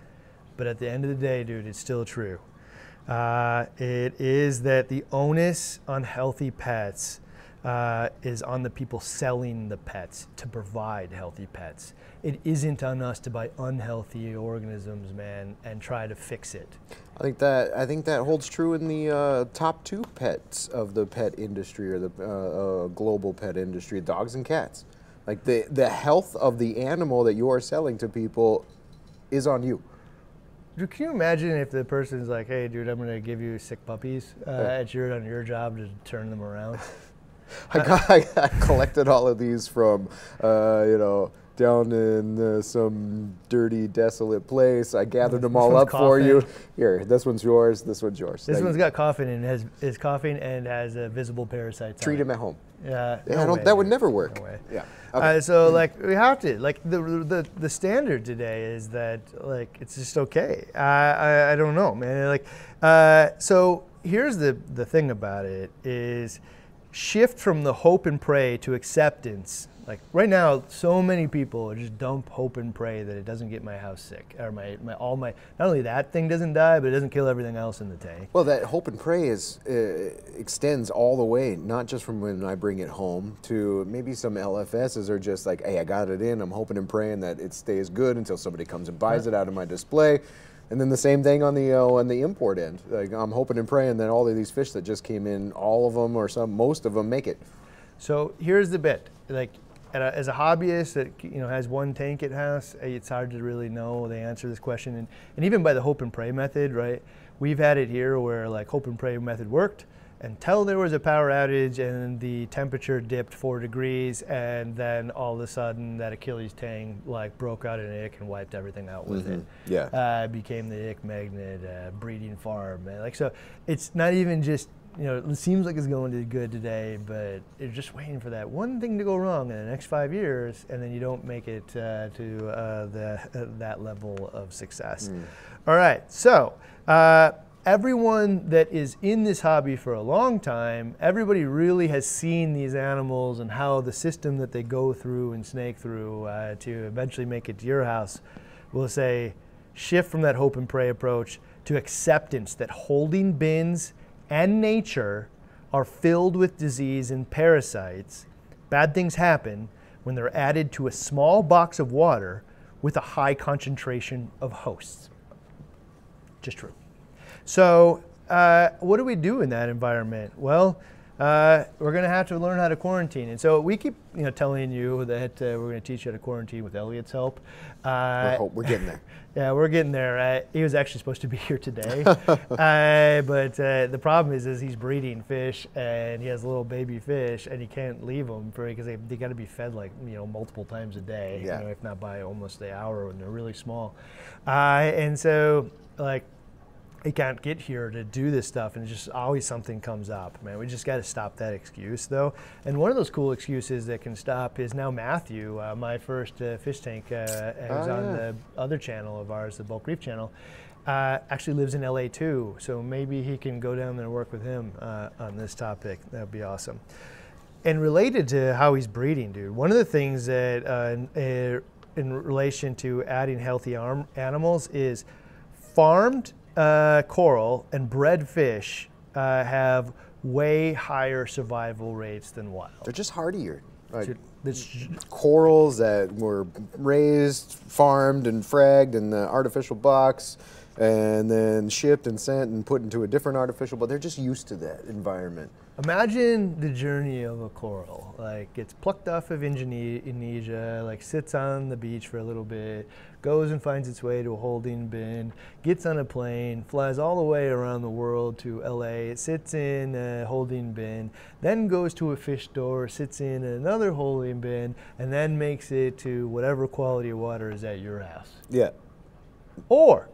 But at the end of the day, dude, it's still true. Uh, it is that the onus on healthy pets uh, is on the people selling the pets to provide healthy pets. It isn't on us to buy unhealthy organisms, man, and try to fix it. I think that I think that holds true in the uh, top two pets of the pet industry, or the uh, uh, global pet industry: dogs and cats. Like the the health of the animal that you are selling to people is on you. Dude, can you imagine if the person's like, "Hey, dude, I'm gonna give you sick puppies. Uh, hey. It's your on your job to turn them around." I, got, I, I collected all of these from, uh, you know. down in uh, some dirty, desolate place. I gathered them all up for you. Here, this one's yours, this one's yours. This one's got coughing and has, is coughing and has a visible parasite. Treat him at home. Yeah, that would never work. No way. Yeah. Okay. Uh, so like we have to, like the, the the standard today is that like it's just okay. I, I, I don't know, man. Like, uh, so here's the, the thing about it is shift from the hope and pray to acceptance. Like right now, so many people just dump hope and pray that it doesn't get my house sick, or my, my all my, not only that thing doesn't die, but it doesn't kill everything else in the tank. Well, that hope and pray is, uh, extends all the way, not just from when I bring it home to maybe some L F Ss are just like, hey, I got it in, I'm hoping and praying that it stays good until somebody comes and buys yeah. it out of my display. And then the same thing on the uh, on the import end. Like I'm hoping and praying that all of these fish that just came in, all of them or some, most of them make it. So here's the bit, like, as a hobbyist that you know has one tank at house, it's hard to really know the answer to this question. And, and even by the hope and pray method, right? We've had it here where like hope and pray method worked until there was a power outage and the temperature dipped four degrees, and then all of a sudden that Achilles tang like broke out an ick and wiped everything out with mm-hmm. it. Yeah, uh, it became the ick magnet uh, breeding farm. Man. Like so, it's not even just. You know, it seems like it's going good today, but it's just waiting for that one thing to go wrong in the next five years, and then you don't make it uh, to uh, the, uh, that level of success. Mm. All right, so uh, everyone that is in this hobby for a long time, everybody really has seen these animals and how the system that they go through and snake through uh, to eventually make it to your house will say, shift from that hope and pray approach to acceptance that holding bins and nature are filled with disease and parasites. Bad things happen when they're added to a small box of water with a high concentration of hosts. Just true. So uh, what do we do in that environment? Well, uh, we're gonna have to learn how to quarantine. And so we keep you know, telling you that uh, we're gonna teach you how to quarantine with Elliot's help. Uh, we're, we're getting there. Yeah, we're getting there. Uh, he was actually supposed to be here today, uh, but uh, the problem is, is he's breeding fish, and he has little baby fish, and he can't leave them for because they they got to be fed like you know multiple times a day, yeah. you know, if not by almost the hour when they're really small, uh, and so like he can't get here to do this stuff, and it's just always something comes up. Man, we just got to stop that excuse though. And one of those cool excuses that can stop is now Matthew, uh, my first uh, fish tank, uh, was oh, on yeah. the other channel of ours, the Bulk Reef channel, uh, actually lives in L A too. So maybe he can go down there and work with him uh, on this topic. That'd be awesome. And related to how he's breeding, dude, one of the things that uh, in, in relation to adding healthy arm animals is farmed Uh, coral and bred fish uh, have way higher survival rates than wild. They're just hardier. Like, This corals that were raised, farmed, and fragged in the artificial box, and then shipped and sent and put into a different artificial, but they're just used to that environment. Imagine the journey of a coral. Like, gets plucked off of Indonesia, like sits on the beach for a little bit, goes and finds its way to a holding bin, gets on a plane, flies all the way around the world to L A, it sits in a holding bin, then goes to a fish store, sits in another holding bin, and then makes it to whatever quality of water is at your house. Yeah. Or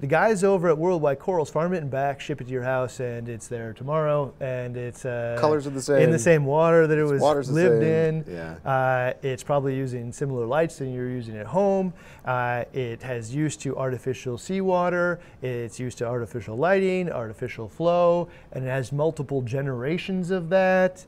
the guys over at Worldwide Corals farm it and back, ship it to your house, and it's there tomorrow, and it's uh, colors are the same, in the same water that it was lived in. Yeah. Uh, it's probably using similar lights than you're using at home. Uh, it has used to artificial seawater. It's used to artificial lighting, artificial flow, and it has multiple generations of that.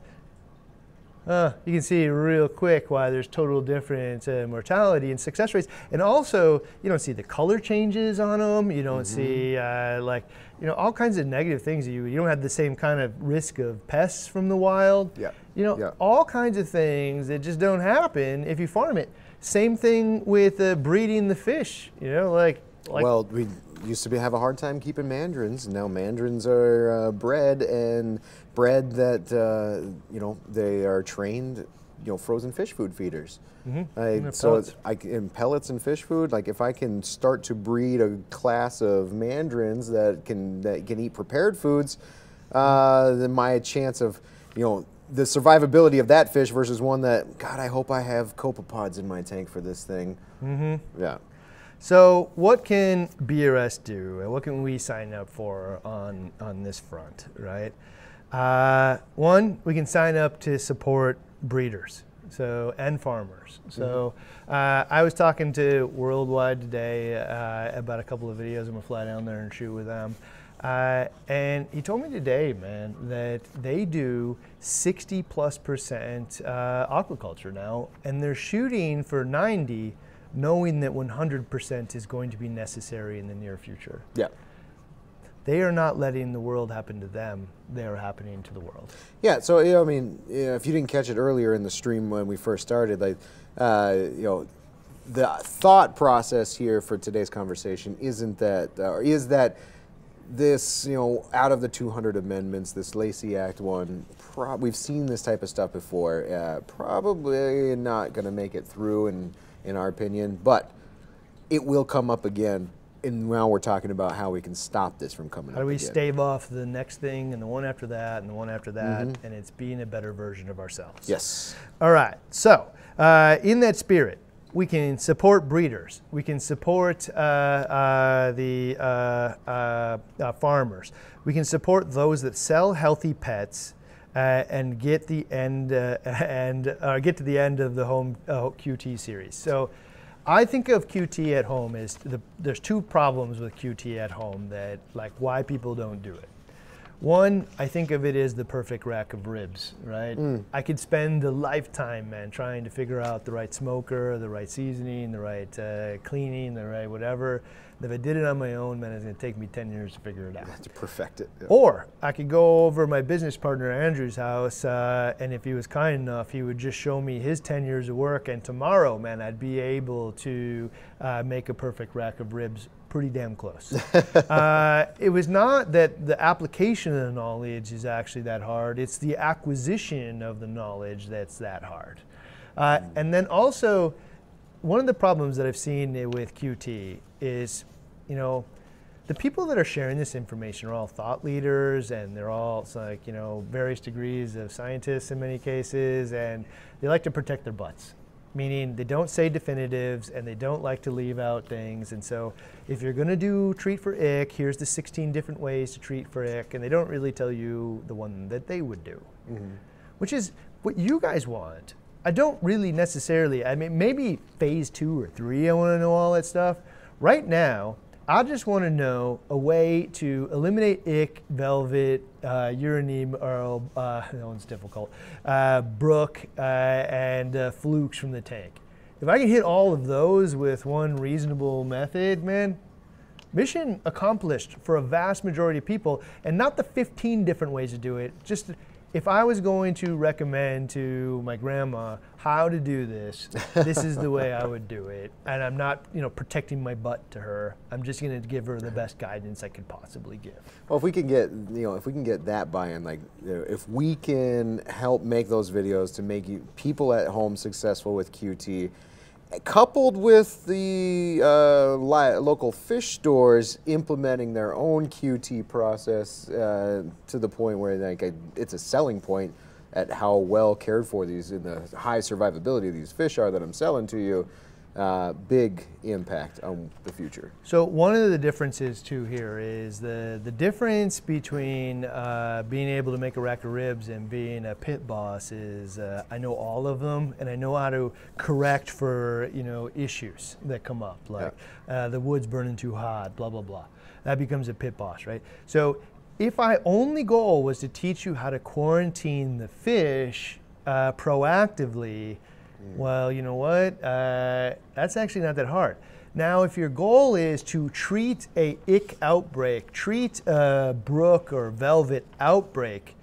Uh, you can see real quick why there's total different uh, mortality and success rates. And also, you don't see the color changes on them. You don't mm-hmm. see uh, like, you know, all kinds of negative things. You, you don't have the same kind of risk of pests from the wild. Yeah. You know, yeah. all kinds of things that just don't happen if you farm it. Same thing with uh, breeding the fish, you know, like. like well, we used to be, have a hard time keeping mandarins. Now mandarins are uh, bred and bred that, uh, you know, they are trained, you know, frozen fish food feeders. Mm-hmm. I, and so pellets. I, in pellets and fish food, like if I can start to breed a class of mandarins that can, that can eat prepared foods, uh, then my chance of, you know, the survivability of that fish versus one that, God, I hope I have copepods in my tank for this thing. Mm-hmm. Yeah. So what can B R S do, and what can we sign up for on, on this front, right? Uh, one, we can sign up to support breeders so and farmers. So uh, I was talking to Worldwide today uh, about a couple of videos. I'm going to fly down there and shoot with them. Uh, and he told me today, man, that they do sixty plus percent uh, aquaculture now, and they're shooting for ninety, knowing that one hundred percent is going to be necessary in the near future. Yeah. They are not letting the world happen to them. They are happening to the world. Yeah, so, you know, I mean, you know, if you didn't catch it earlier in the stream when we first started, like, uh, you know, the thought process here for today's conversation isn't that, or is that this, you know, out of the two hundred amendments, this Lacey Act one, pro we've seen this type of stuff before, uh, probably not going to make it through in, in our opinion, but it will come up again. And now we're talking about how we can stop this from coming up. How do we again. stave off the next thing and the one after that and the one after that, mm-hmm. and it's being a better version of ourselves. Yes. All right. So uh, in that spirit, we can support breeders. We can support uh, uh, the uh, uh, uh, farmers. We can support those that sell healthy pets Uh, and get the end uh, and uh, get to the end of the home uh, Q T series. So, I think of Q T at home as the, there's two problems with Q T at home that like why people don't do it. One, I think of it as the perfect rack of ribs, right? Mm. I could spend a lifetime, man, trying to figure out the right smoker, the right seasoning, the right uh, cleaning, the right whatever. If I did it on my own, man, it's going to take me ten years to figure it out. You have to perfect it. Yeah. Or I could go over my business partner Andrew's house, uh, and if he was kind enough, he would just show me his ten years of work, and tomorrow, man, I'd be able to uh, make a perfect rack of ribs pretty damn close. uh, it was not that the application of the knowledge is actually that hard. It's the acquisition of the knowledge that's that hard. Uh, mm. And then also, one of the problems that I've seen with Q T is, you know, the people that are sharing this information are all thought leaders, and they're all, it's like, you know, various degrees of scientists in many cases, and they like to protect their butts, meaning they don't say definitives and they don't like to leave out things. And so if you're going to do treat for ick, here's the sixteen different ways to treat for ick, and they don't really tell you the one that they would do, mm-hmm. which is what you guys want. I don't really necessarily, I mean, maybe phase two or three, I want to know all that stuff. Right now, I just want to know a way to eliminate ick, velvet, uh, urineme, or, uh, that one's difficult, uh, brook, uh, and uh, flukes from the tank. If I can hit all of those with one reasonable method, man, mission accomplished for a vast majority of people, and not the fifteen different ways to do it, just if I was going to recommend to my grandma how to do this, this is the way I would do it. And I'm not, you know, protecting my butt to her. I'm just going to give her the best guidance I could possibly give. Well, if we can get, you know, if we can get that buy-in, like, you know, if we can help make those videos to make you, people at home successful with Q T, coupled with the uh, li local fish stores implementing their own Q T process uh, to the point where, like, a, it's a selling point at how well cared for these and the high survivability these fish are that I'm selling to you, uh, big impact on the future. So one of the differences too here is the the difference between uh, being able to make a rack of ribs and being a pit boss is uh, I know all of them and I know how to correct for, you know, issues that come up, like yeah. uh, the wood's burning too hot, blah blah blah. That becomes a pit boss, right? So if my only goal was to teach you how to quarantine the fish uh, proactively, mm. well, you know what? Uh, that's actually not that hard. Now, if your goal is to treat a ick outbreak, treat a brook or velvet outbreak,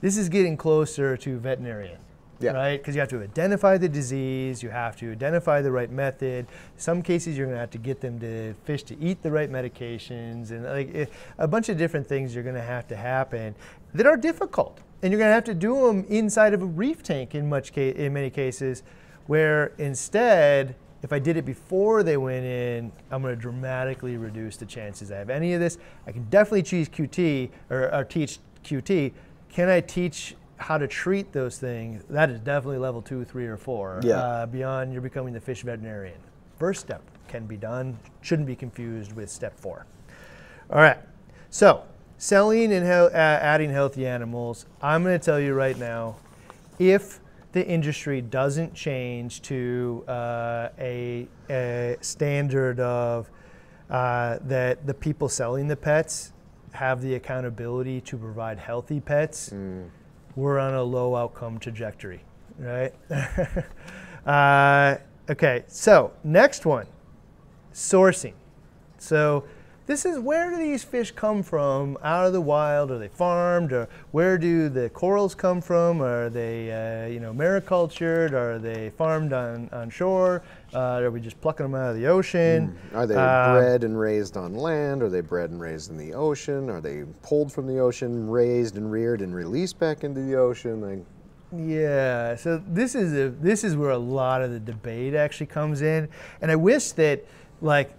this is getting closer to veterinarian. Yeah. Right? Because you have to identify the disease, you have to identify the right method. In some cases, you're going to have to get them to fish to eat the right medications, and like a bunch of different things you're going to have to happen that are difficult, and you're going to have to do them inside of a reef tank in much case, in many cases, where instead, if I did it before they went in, I'm going to dramatically reduce the chances I have any of this. I can definitely teach Q T or, or teach Q T. Can I teach how to treat those things? That is definitely level two, three, or four. Yeah. Uh, beyond you're becoming the fish veterinarian. First step can be done, shouldn't be confused with step four. All right, so selling and uh, adding healthy animals. I'm gonna tell you right now, if the industry doesn't change to uh, a, a standard of uh, that the people selling the pets have the accountability to provide healthy pets, mm. we're on a low outcome trajectory, right? uh, okay, so next one, sourcing. So this is, where do these fish come from? Out of the wild? Are they farmed? Or where do the corals come from? Are they, uh, you know, maricultured? Are they farmed on, on shore? Uh, are we just plucking them out of the ocean? Mm. Are they um, bred and raised on land? Are they bred and raised in the ocean? Are they pulled from the ocean, raised and reared and released back into the ocean? Like, yeah, so this is, a, this is where a lot of the debate actually comes in. And I wish that, like,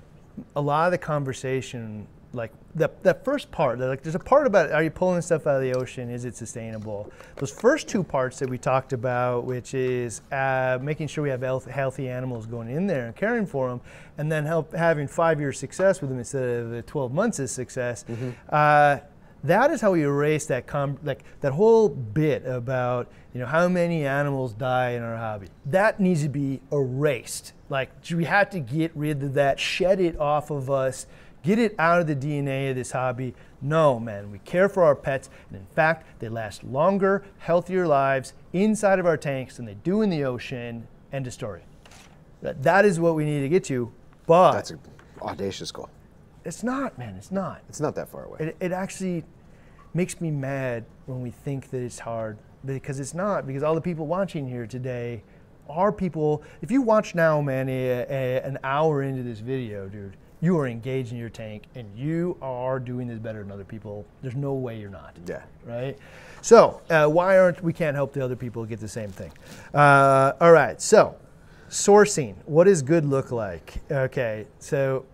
a lot of the conversation, like the, that first part, like there's a part about, are you pulling stuff out of the ocean? Is it sustainable? Those first two parts that we talked about, which is uh, making sure we have health, healthy animals going in there and caring for them, and then help, having five years success with them instead of the twelve months of success. Mm-hmm. uh, that is how we erase that, com like, that whole bit about, you know, how many animals die in our hobby. That needs to be erased. Like, we have to get rid of that, shed it off of us, get it out of the D N A of this hobby. No, man, we care for our pets, and in fact, they last longer, healthier lives inside of our tanks than they do in the ocean. End of story. That, that is what we need to get to, but... That's an audacious goal. It's not, man, it's not. It's not that far away. It, it actually makes me mad when we think that it's hard, because it's not, because all the people watching here today are people, if you watch now, man, a, a, an hour into this video, dude, you are engaged in your tank and you are doing this better than other people. There's no way you're not. Yeah. Right? So uh, why aren't, we can't help the other people get the same thing. Uh, all right, so sourcing, what does good look like? Okay, so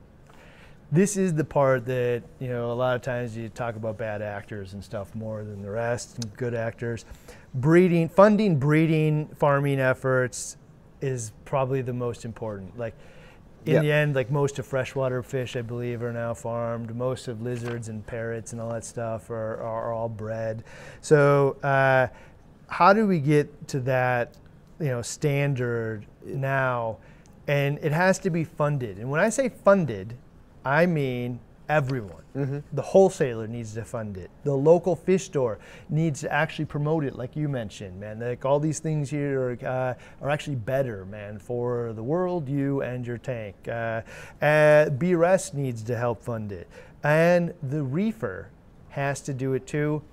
this is the part that, you know, a lot of times you talk about bad actors and stuff more than the rest, and good actors. Breeding, funding breeding, farming efforts is probably the most important. Like, in yep. the end, like most of freshwater fish, I believe, are now farmed. Most of lizards and parrots and all that stuff are, are all bred. So uh, how do we get to that, you know, standard now? And it has to be funded. And when I say funded, I mean everyone. Mm-hmm. The wholesaler needs to fund it. The local fish store needs to actually promote it, like you mentioned, man. Like, all these things here are, uh, are actually better, man, for the world, you, and your tank. Uh, uh, B R S needs to help fund it. And the reefer has to do it too.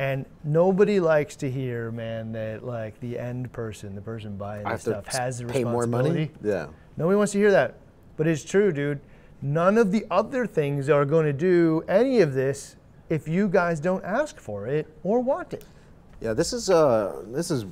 And nobody likes to hear, man, that like the end person, the person buying this stuff, has the responsibility. Pay more money? Yeah. Nobody wants to hear that. But it's true, dude. None of the other things are going to do any of this if you guys don't ask for it or want it. Yeah, this is uh, this is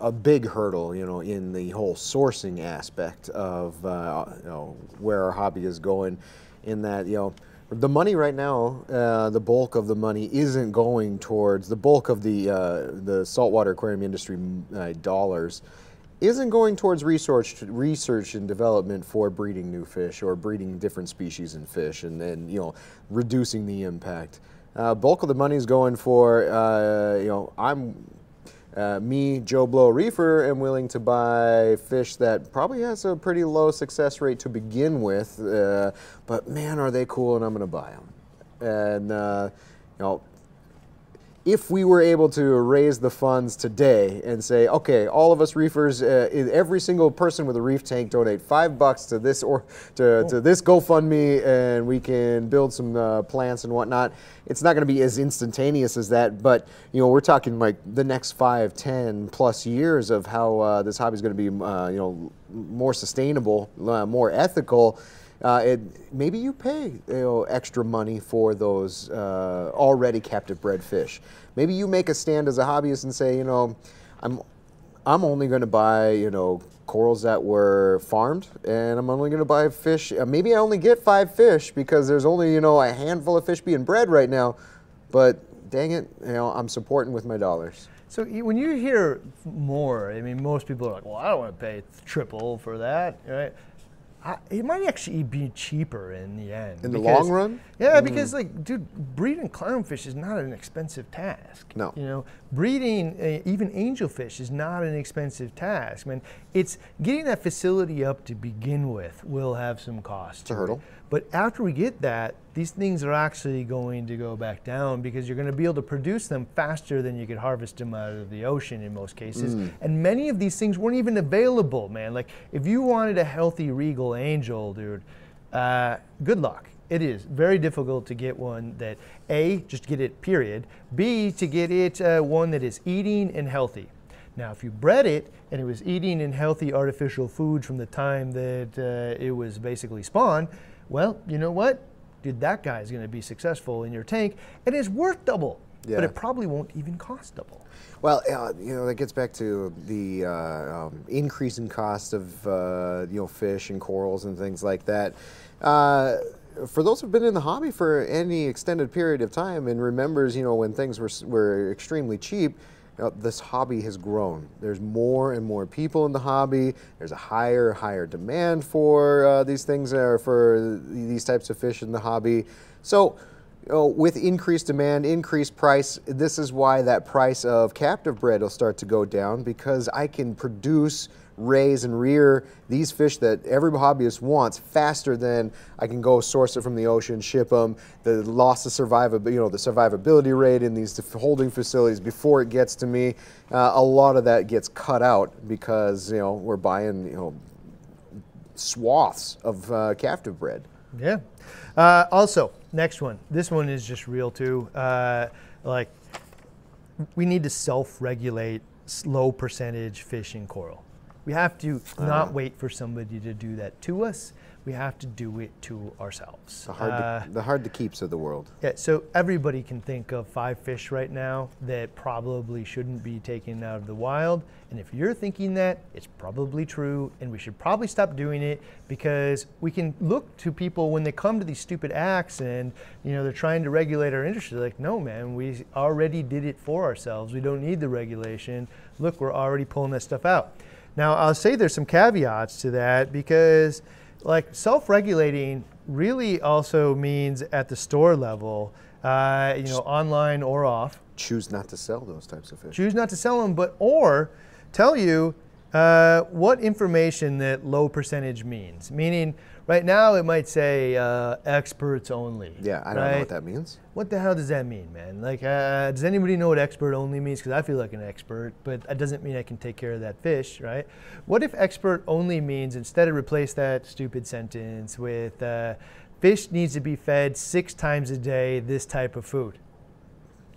a big hurdle, you know, in the whole sourcing aspect of uh, you know, where our hobby is going. In that, you know, the money right now, uh, the bulk of the money isn't going towards the bulk of the uh, the saltwater aquarium industry uh, dollars. Isn't going towards research, research and development for breeding new fish or breeding different species in fish, and then, you know, reducing the impact. Uh, bulk of the money is going for uh, you know, I'm uh, me, Joe Blow Reefer, am willing to buy fish that probably has a pretty low success rate to begin with, uh, but man, are they cool, and I'm going to buy them. And uh, you know, if we were able to raise the funds today and say, okay, all of us reefers, uh, every single person with a reef tank, donate five bucks to this or to, cool. to this GoFundMe, and we can build some uh, plants and whatnot. It's not going to be as instantaneous as that, but you know, we're talking like the next five, ten plus years of how uh, this hobby is going to be, uh, you know, more sustainable, uh, more ethical. Uh, it, maybe you pay you know, extra money for those uh, already captive bred fish. Maybe you make a stand as a hobbyist and say, you know, I'm, I'm only going to buy, you know, corals that were farmed, and I'm only going to buy fish. Uh, maybe I only get five fish because there's only, you know, a handful of fish being bred right now. But dang it, you know, I'm supporting with my dollars. So when you hear more, I mean, most people are like, well, I don't want to pay triple for that, right? I, it might actually be cheaper in the end. In the long run? Yeah, mm. because like, dude, breeding clownfish is not an expensive task. No. You know, breeding uh, even angelfish is not an expensive task. I mean, it's getting that facility up to begin with will have some cost. It's a hurdle. It. But after we get that, these things are actually going to go back down because you're going to be able to produce them faster than you could harvest them out of the ocean in most cases. Mm. And many of these things weren't even available, man. Like, if you wanted a healthy regal angel, dude, uh, good luck. It is very difficult to get one that, A, just get it, period. B, to get it uh, one that is eating and healthy. Now, if you bred it and it was eating and healthy artificial food from the time that uh, it was basically spawned, well, you know what? Dude, that guy's going to be successful in your tank, and it's worth double, yeah. but it probably won't even cost double. Well, uh, you know, that gets back to the uh, um, increase in cost of, uh, you know, fish and corals and things like that. Uh, for those who've been in the hobby for any extended period of time and remembers, you know, when things were, were extremely cheap, now, this hobby has grown. There's more and more people in the hobby. There's a higher, higher demand for uh, these things, or for these types of fish in the hobby. So, you know, with increased demand, increased price, this is why that price of captive bred will start to go down, because I can produce, raise, and rear these fish that every hobbyist wants faster than I can go source it from the ocean, ship them. The loss of survivability, you know, the survivability rate in these holding facilities before it gets to me, uh, a lot of that gets cut out because, you know, we're buying, you know, swaths of uh, captive bred. Yeah. Uh, also, next one. This one is just real too. Uh, like, we need to self-regulate low percentage fish and coral. We have to not wait for somebody to do that to us. We have to do it to ourselves. The hard, uh, to, the hard to keeps of the world. Yeah, so everybody can think of five fish right now that probably shouldn't be taken out of the wild. And if you're thinking that, it's probably true, and we should probably stop doing it, because we can look to people when they come to these stupid acts and, you know, they're trying to regulate our industry. They're like, no, man, we already did it for ourselves. We don't need the regulation. Look, we're already pulling that stuff out. Now, I'll say there's some caveats to that, because like self-regulating really also means at the store level, uh, you know, online or off. Choose not to sell those types of fish. Choose not to sell them, but or tell you uh, what information that low percentage means. Meaning, right now it might say uh, experts only. Yeah, I don't right? know what that means. What the hell does that mean, man? Like, uh, does anybody know what expert only means? Because I feel like an expert, but that doesn't mean I can take care of that fish, right? What if expert only means, instead of replace that stupid sentence with uh, fish needs to be fed six times a day this type of food?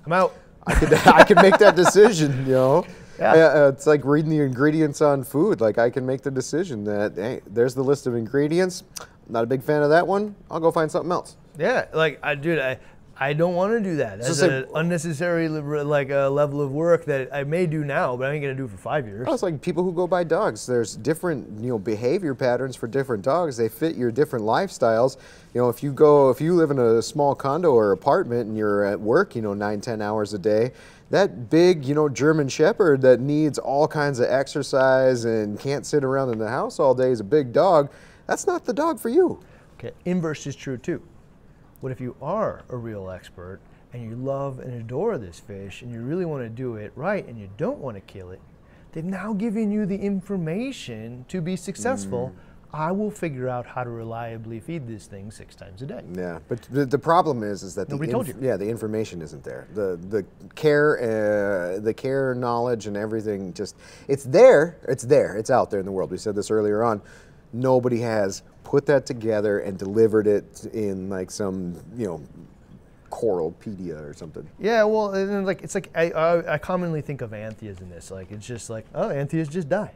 I'm out. I could I could make that decision, you know. Yeah. Uh, it's like reading the ingredients on food. Like I can make the decision that, hey, there's the list of ingredients. Not a big fan of that one. I'll go find something else. Yeah, like I dude, I I don't want to do that. That's so an unnecessary like a uh, level of work that I may do now, but I ain't gonna do it for five years. Well, it's like people who go buy dogs. There's different, you know, behavior patterns for different dogs. They fit your different lifestyles. You know, if you go, if you live in a small condo or apartment and you're at work, you know, nine, ten hours a day, that big, you know, German Shepherd that needs all kinds of exercise and can't sit around in the house all day is a big dog. That's not the dog for you. Okay, inverse is true too. What if you are a real expert and you love and adore this fish and you really want to do it right and you don't want to kill it? They've now given you the information to be successful. Mm. I will figure out how to reliably feed this thing six times a day. Yeah, but the, the problem is, is that nobody the told you. Yeah, the information isn't there. The the care, uh, the care, knowledge, and everything just it's there. It's there. It's out there in the world. We said this earlier on. Nobody has put that together and delivered it in like some, you know, Coralpedia or something. Yeah, well, and then like it's like I, I I commonly think of antheas in this. Like it's just like, oh, antheas just die.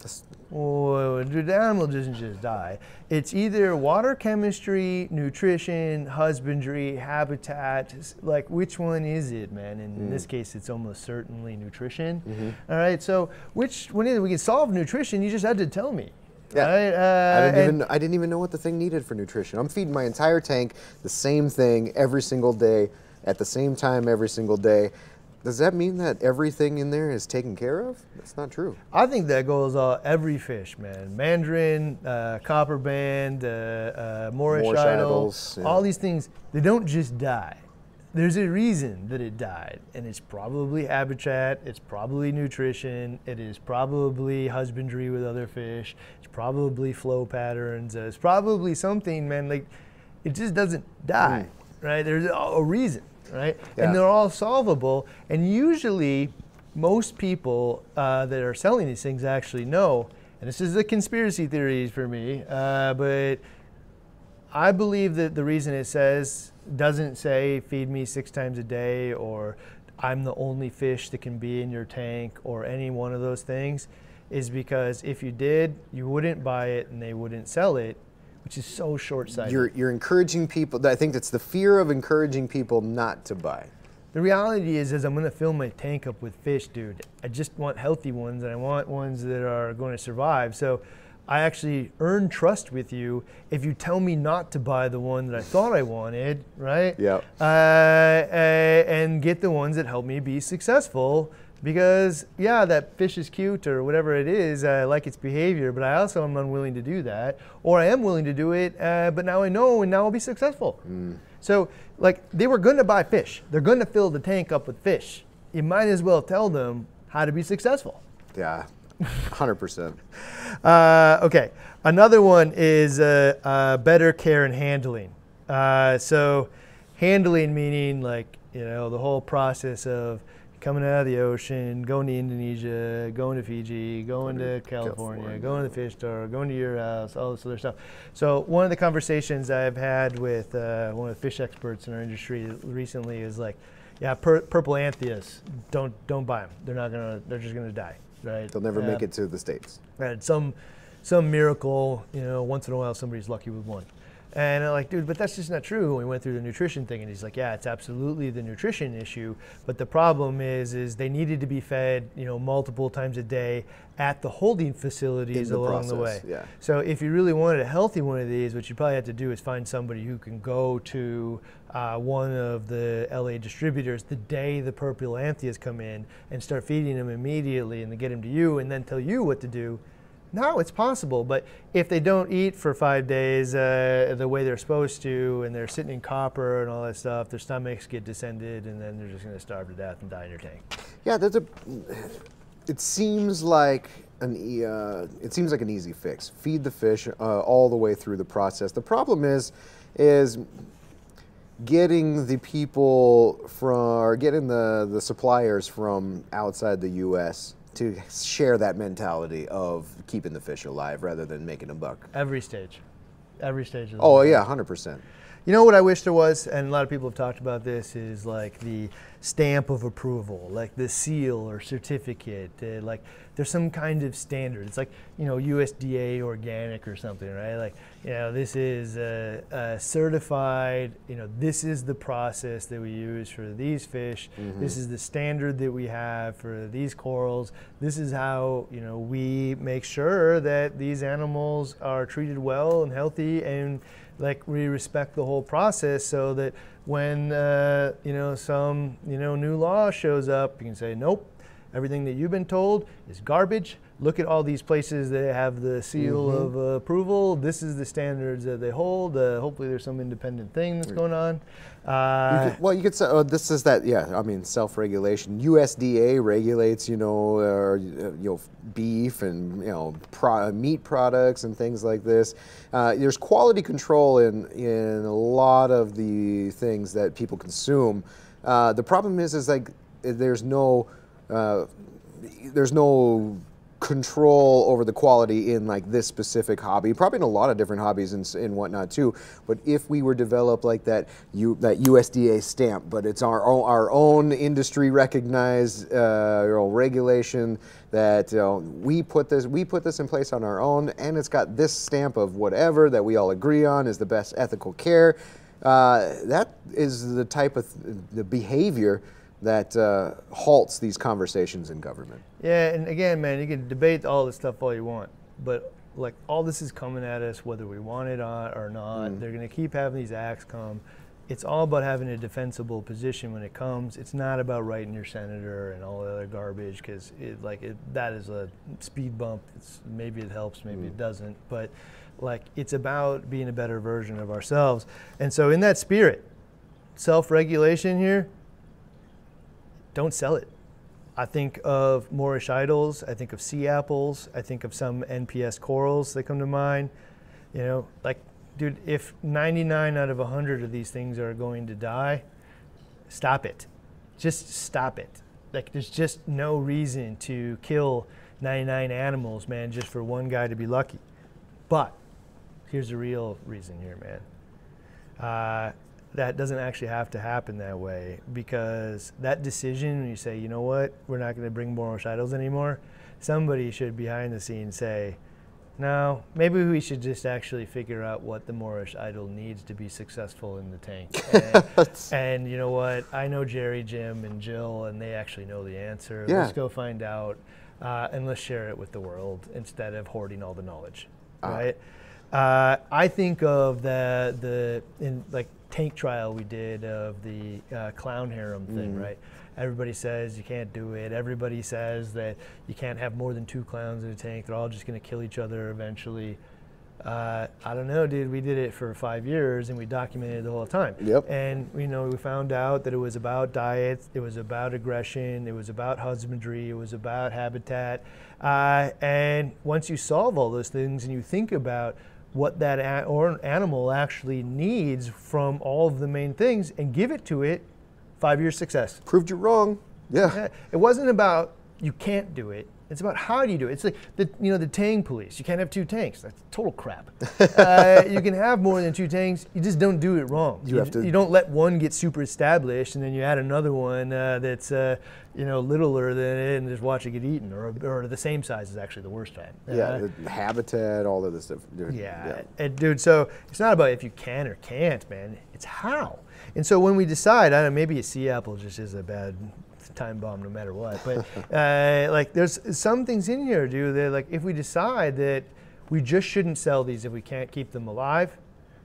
That's oh, the animal doesn't just die. It's either water chemistry, nutrition, husbandry, habitat. Like which one is it, man? And mm. in this case, it's almost certainly nutrition. Mm-hmm. All right, so which one is it? We can solve nutrition. You just had to tell me. Yeah, right, uh, I, didn't even, I didn't even know what the thing needed for nutrition. I'm feeding my entire tank the same thing every single day, at the same time every single day. Does that mean that everything in there is taken care of? That's not true. I think that goes uh, every fish, man. Mandarin, uh, copper band, uh, uh, Moorish, Moorish idol, yeah. all these things, they don't just die. There's a reason that it died, and it's probably habitat, it's probably nutrition, it is probably husbandry with other fish, it's probably flow patterns, uh, it's probably something, man, like, it just doesn't die, mm. right? There's a reason, right? Yeah. And they're all solvable, and usually, most people uh, that are selling these things actually know, and this is the conspiracy theories for me, uh, but I believe that the reason it says, doesn't say feed me six times a day or I'm the only fish that can be in your tank or any one of those things is because if you did, you wouldn't buy it and they wouldn't sell it, which is so short-sighted. You're, you're encouraging people. I think that's the fear of encouraging people not to buy. The reality is, is I'm going to fill my tank up with fish, dude. I just want healthy ones and I want ones that are going to survive. So I actually earn trust with you if you tell me not to buy the one that I thought I wanted, right? Yeah. Uh, and get the ones that help me be successful because, yeah, that fish is cute or whatever it is. I like its behavior, but I also am unwilling to do that. Or I am willing to do it, uh, but now I know and now I'll be successful. Mm. So, like, they were going to buy fish. They're going to fill the tank up with fish. You might as well tell them how to be successful. Yeah. one hundred percent. Uh, okay, another one is uh, uh, better care and handling. Uh, so handling meaning like, you know, the whole process of coming out of the ocean, going to Indonesia, going to Fiji, going to California, California, going to the fish store, going to your house, all this other stuff. So one of the conversations I've had with uh, one of the fish experts in our industry recently is like, yeah, pur purple antheas, don't, don't buy them. They're not gonna, they're just gonna die. Right. They'll never uh, make it to the States. Right. Some, some miracle, you know, once in a while somebody's lucky with one. And I'm like, dude, but that's just not true. We went through the nutrition thing and he's like, yeah, it's absolutely the nutrition issue. But the problem is, is they needed to be fed, you know, multiple times a day at the holding facilities the along process, the way. Yeah. So if you really wanted a healthy one of these, what you probably have to do is find somebody who can go to uh, one of the L A distributors the day the purple antheas come in and start feeding them immediately and then get them to you and then tell you what to do. No, it's possible, but if they don't eat for five days uh, the way they're supposed to and they're sitting in copper and all that stuff, their stomachs get distended and then they're just gonna starve to death and die in your tank. Yeah, that's a, it seems like an, uh, it seems like an easy fix. Feed the fish uh, all the way through the process. The problem is, is getting the people from, or getting the, the suppliers from outside the U S to share that mentality of keeping the fish alive rather than making a buck. Every stage. every stage of the oh, life. Yeah, one hundred percent. You know what I wish there was, and a lot of people have talked about this, is like the stamp of approval, like the seal or certificate. Uh, like there's some kind of standard. It's like, you know, U S D A organic or something, right? Like, you know, this is uh, uh, certified, you know, this is the process that we use for these fish. Mm-hmm. This is the standard that we have for these corals. This is how, you know, we make sure that these animals are treated well and healthy, and like we respect the whole process, so that when uh, you know, some you know new law shows up, you can say, nope, everything that you've been told is garbage. Look at all these places that have the seal mm-hmm. of uh, approval. This is the standards that they hold. Uh, hopefully there's some independent thing that's going on. Uh, you could, well, you could say, oh, this is that, yeah, I mean, self-regulation. U S D A regulates, you know, uh, you know, beef and, you know, pro meat products and things like this. Uh, there's quality control in, in a lot of the things that people consume. Uh, the problem is, is like, there's no, uh, there's no, control over the quality in like this specific hobby, probably in a lot of different hobbies and, and whatnot too. But if we were developed like that, you that U S D A stamp, but it's our own, our own industry recognized uh, regulation that you know, we put this we put this in place on our own, and it's got this stamp of whatever that we all agree on is the best ethical care. Uh, that is the type of th the behavior that uh, halts these conversations in government. Yeah, and again, man, you can debate all this stuff all you want, but like all this is coming at us whether we want it or not. Mm. They're gonna keep having these acts come. It's all about having a defensible position when it comes. It's not about writing your senator and all the other garbage, because it, like it, that is a speed bump. It's, maybe it helps, maybe mm. it doesn't, but like it's about being a better version of ourselves. And so in that spirit, self-regulation here, don't sell it. I think of Moorish idols, I think of sea apples, I think of some N P S corals that come to mind. You know, like, dude, if ninety-nine out of a hundred of these things are going to die, stop it. Just stop it. Like, there's just no reason to kill ninety-nine animals, man, just for one guy to be lucky. But here's the real reason here, man. Uh, That doesn't actually have to happen that way, because that decision, when you say, you know what, we're not going to bring Moorish idols anymore, somebody should behind the scenes say, no, maybe we should just actually figure out what the Moorish idol needs to be successful in the tank. And, and you know what, I know Jerry, Jim, and Jill, and they actually know the answer. Yeah. Let's go find out, uh, and let's share it with the world instead of hoarding all the knowledge, uh. right? Uh, I think of the, the in, like, tank trial we did of the uh, clown harem thing, mm-hmm. right? Everybody says you can't do it. Everybody says that you can't have more than two clowns in a tank. They're all just gonna kill each other eventually. Uh, I don't know, dude, we did it for five years and we documented the whole time. Yep. And you know, we found out that it was about diets, it was about aggression, it was about husbandry, it was about habitat. Uh, and once you solve all those things and you think about what that a or animal actually needs from all of the main things and give it to it, five years success. Proved you wrong. Yeah. yeah. It wasn't about you can't do it. It's about how do you do it. It's like the, you know, the tang police. You can't have two tanks. That's total crap. uh, you can have more than two tanks. You just don't do it wrong. You, you, have to you don't let one get super established and then you add another one uh, that's uh, you know, littler than it and just watch it get eaten, or, or the same size is actually the worst time. Yeah, uh, the habitat, all of this stuff. Dude, yeah, yeah. And dude, so it's not about if you can or can't, man. It's how. And so when we decide, I don't know, maybe a sea apple just is a bad time bomb no matter what, but uh, like there's some things in here, dude, that like if we decide that we just shouldn't sell these if we can't keep them alive,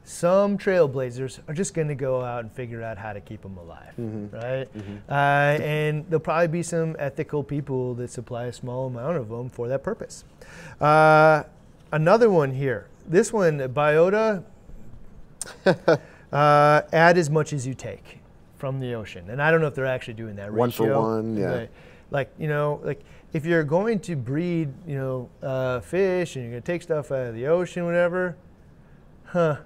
some trailblazers are just gonna go out and figure out how to keep them alive, mm-hmm. right? Mm-hmm. uh, and there'll probably be some ethical people that supply a small amount of them for that purpose. Uh, another one here, this one, biota, uh, add as much as you take from the ocean. And I don't know if they're actually doing that ratio. One for one, yeah. Like, like, you know, like if you're going to breed, you know, uh, fish and you're gonna take stuff out of the ocean, whatever, huh,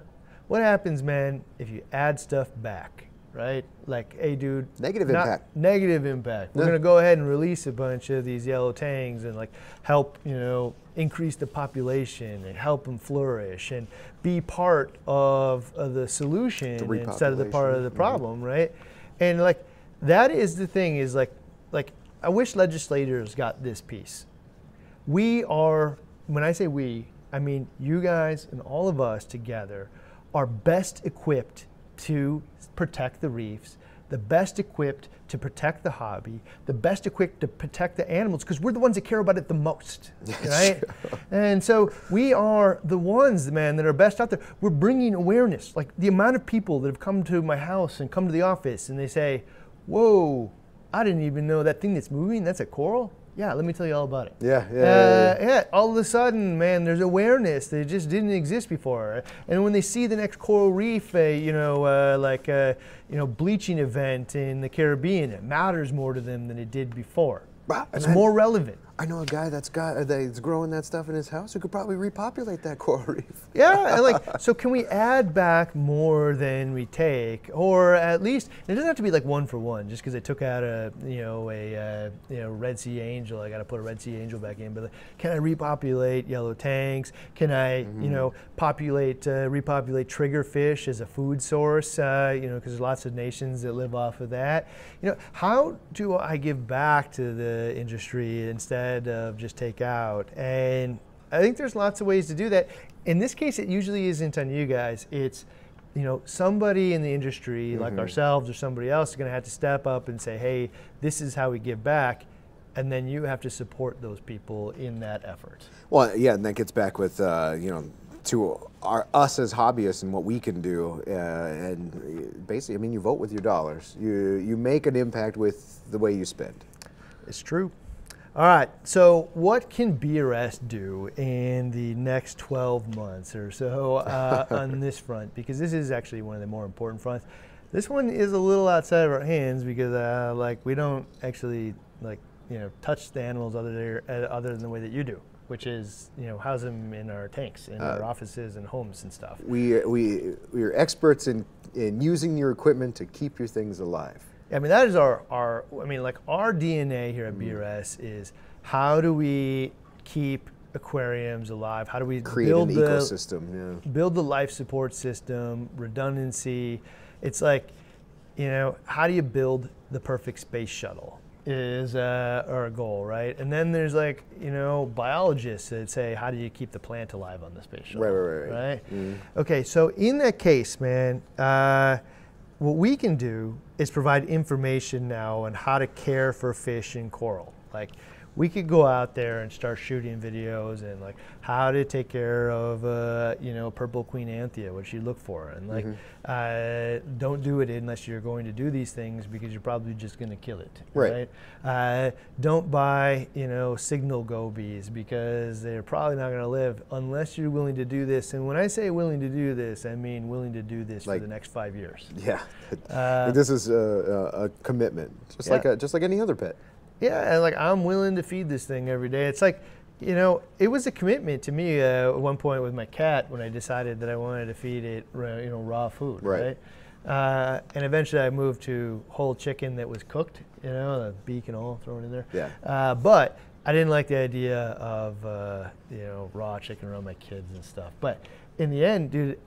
what happens, man, if you add stuff back, right? Like, hey dude. Negative impact. Negative impact. We're yeah. gonna go ahead and release a bunch of these yellow tangs and like help, you know, increase the population and help them flourish and be part of, of the solution instead of the part of the problem, mm-hmm. right? And like, that is the thing is like, like I wish legislators got this piece. We are, when I say we, I mean you guys and all of us together are best equipped to protect the reefs, the best equipped to protect the hobby, the best equipped to protect the animals, because we're the ones that care about it the most, right? Sure. And so we are the ones, man, that are best out there. We're bringing awareness. Like the amount of people that have come to my house and come to the office and they say, whoa, I didn't even know that thing that's moving, that's a coral? Yeah, let me tell you all about it. Yeah, yeah, uh, yeah, yeah. yeah. All of a sudden, man, there's awareness that just didn't exist before. And when they see the next coral reef, uh, you know, uh, like a you know bleaching event in the Caribbean, it matters more to them than it did before. Wow, it's more I, relevant. I know a guy that's got that's growing that stuff in his house who could probably repopulate that coral reef. Yeah, and like so, can we add back more than we take, or at least it doesn't have to be like one for one. Just because I took out a you know a uh, you know Red Sea Angel, I got to put a Red Sea Angel back in. But like, can I repopulate yellow tanks? Can I mm-hmm. you know populate uh, repopulate triggerfish as a food source? Uh, you know, because there's lots of nations that live off of that. You know, how do I give back to the industry instead of just take out? And I think there's lots of ways to do that. In this case, it usually isn't on you guys. It's, you know, somebody in the industry mm-hmm. like ourselves or somebody else is going to have to step up and say, hey, this is how we give back. And then you have to support those people in that effort. Well, yeah, and that gets back with, uh, you know, to our, us as hobbyists and what we can do, uh, and basically, I mean, you vote with your dollars. You, you make an impact with the way you spend. It's true. All right, so what can B R S do in the next twelve months or so uh, on this front? Because this is actually one of the more important fronts. This one is a little outside of our hands because uh, like we don't actually like you know touch the animals other than, uh, other than the way that you do, which is you know house them in our tanks, in uh, our offices and homes and stuff. We we we are experts in in using your equipment to keep your things alive. I mean, that is our, our, I mean, like our D N A here at B R S is how do we keep aquariums alive? How do we create build an the, ecosystem? Yeah. Build the life support system, redundancy. It's like, you know, how do you build the perfect space shuttle is uh, our goal, right? And then there's like, you know, biologists that say, how do you keep the plant alive on the space shuttle? Right, right, right. Right? Mm. Okay, so in that case, man, uh, what we can do is provide information now on how to care for fish and coral. Like, we could go out there and start shooting videos and like how to take care of uh, you know purple queen anthea, what you look for, and like mm-hmm. uh, don't do it unless you're going to do these things because you're probably just going to kill it. Right. right? Uh, don't buy you know signal gobies because they're probably not going to live unless you're willing to do this. And when I say willing to do this, I mean willing to do this like, for the next five years. Yeah. Uh, this is a, a commitment, just yeah. like a, just like any other pet. Yeah, and like I'm willing to feed this thing every day. It's like, you know, it was a commitment to me uh, at one point with my cat when I decided that I wanted to feed it, you know, raw food, right? right? Uh, and eventually I moved to whole chicken that was cooked, you know, the beak and all thrown in there. Yeah. Uh, but I didn't like the idea of, uh, you know, raw chicken around my kids and stuff. But in the end, dude,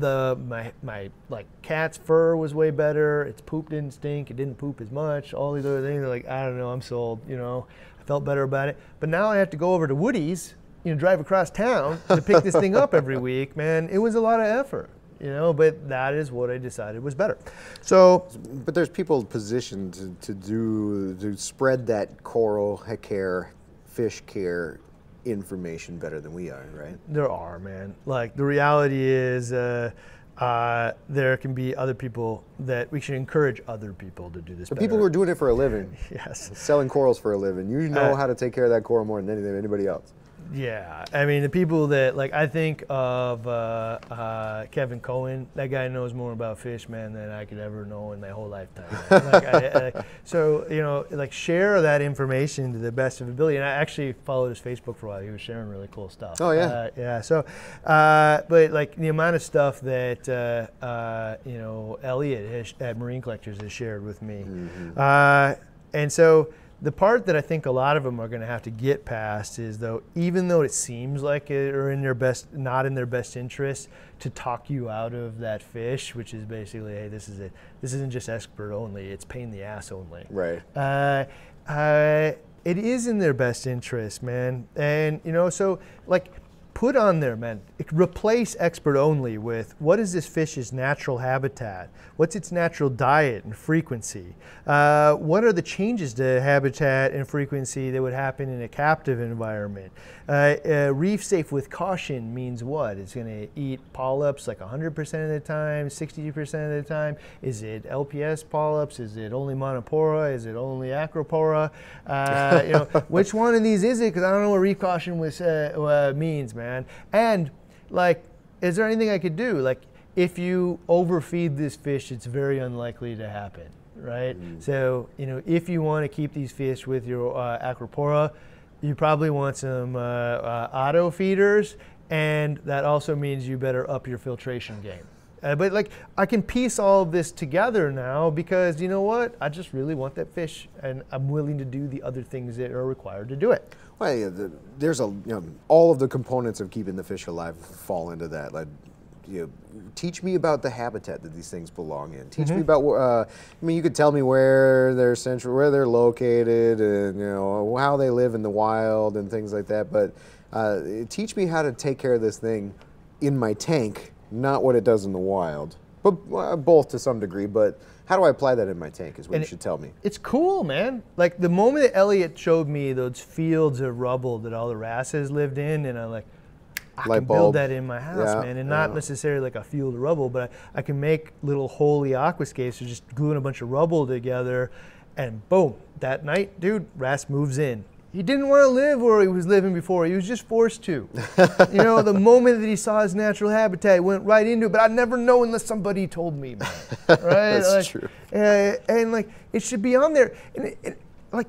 the my my like cat's fur was way better. Its poop didn't stink. It didn't poop as much. All these other things are like I don't know. I'm sold. You know, I felt better about it. But now I have to go over to Woody's. You know, drive across town to pick this thing up every week. Man, it was a lot of effort. You know, but that is what I decided was better. So, but there's people positioned to, to do to spread that coral care, fish care information better than we are, right? There are, man. Like the reality is uh, uh, there can be other people that we should encourage other people to do this. The people who are doing it for a living. Yes. Selling corals for a living. You know uh, how to take care of that coral more than anything, anybody else. Yeah. I mean, the people that, like, I think of uh, uh, Kevin Cohen. That guy knows more about fish, man, than I could ever know in my whole lifetime. Like, I, I, so, you know, like, share that information to the best of ability. And I actually followed his Facebook for a while. He was sharing really cool stuff. Oh, yeah. Uh, yeah. So, uh, but, like, the amount of stuff that, uh, uh, you know, Elliot has, at Marine Collectors has shared with me. Mm-hmm. uh, and so The part that I think a lot of them are going to have to get past is, though, even though it seems like it are in their best, not in their best interest to talk you out of that fish, which is basically, hey, this is it. This isn't just expert only. It's pain in the ass only. Right. Uh, uh, it is in their best interest, man. And you know, so like, put on there, man, replace expert only with, what is this fish's natural habitat? What's its natural diet and frequency? Uh, what are the changes to habitat and frequency that would happen in a captive environment? Uh, uh, reef safe with caution means what? It's gonna eat polyps like one hundred percent of the time, sixty percent of the time. Is it L P S polyps? Is it only monopora? Is it only acropora? Uh, you know, which one of these is it? Because I don't know what reef caution was, uh, uh, means, man. Man. And like, is there anything I could do? Like, if you overfeed this fish, it's very unlikely to happen, right? Mm. So, you know, if you want to keep these fish with your uh, acropora, you probably want some uh, uh, auto feeders, and that also means you better up your filtration game. Uh, but like, I can piece all of this together now because, you know what? I just really want that fish, and I'm willing to do the other things that are required to do it. Well, yeah, the, there's a, you know, all of the components of keeping the fish alive fall into that. Like, you know, teach me about the habitat that these things belong in. Teach mm-hmm. me about. Uh, I mean, you could tell me where they're central, where they're located, and you know how they live in the wild and things like that. But uh, teach me how to take care of this thing in my tank, not what it does in the wild. But uh, both to some degree, but how do I apply that in my tank is what and you should tell me. It's cool, man. Like the moment that Elliot showed me those fields of rubble that all the wrasses lived in, and I'm like, I Light can bulb. build that in my house, yeah, man. And not yeah. necessarily like a field of rubble, but I, I can make little holy aquascapes, so just gluing a bunch of rubble together, and boom, that night, dude, wrasse moves in. He didn't want to live where he was living before. He was just forced to. You know, the moment that he saw his natural habitat, he went right into it. But I'd never know unless somebody told me, man. Right? That's like, true. Uh, and like, it should be on there. And it, it, like,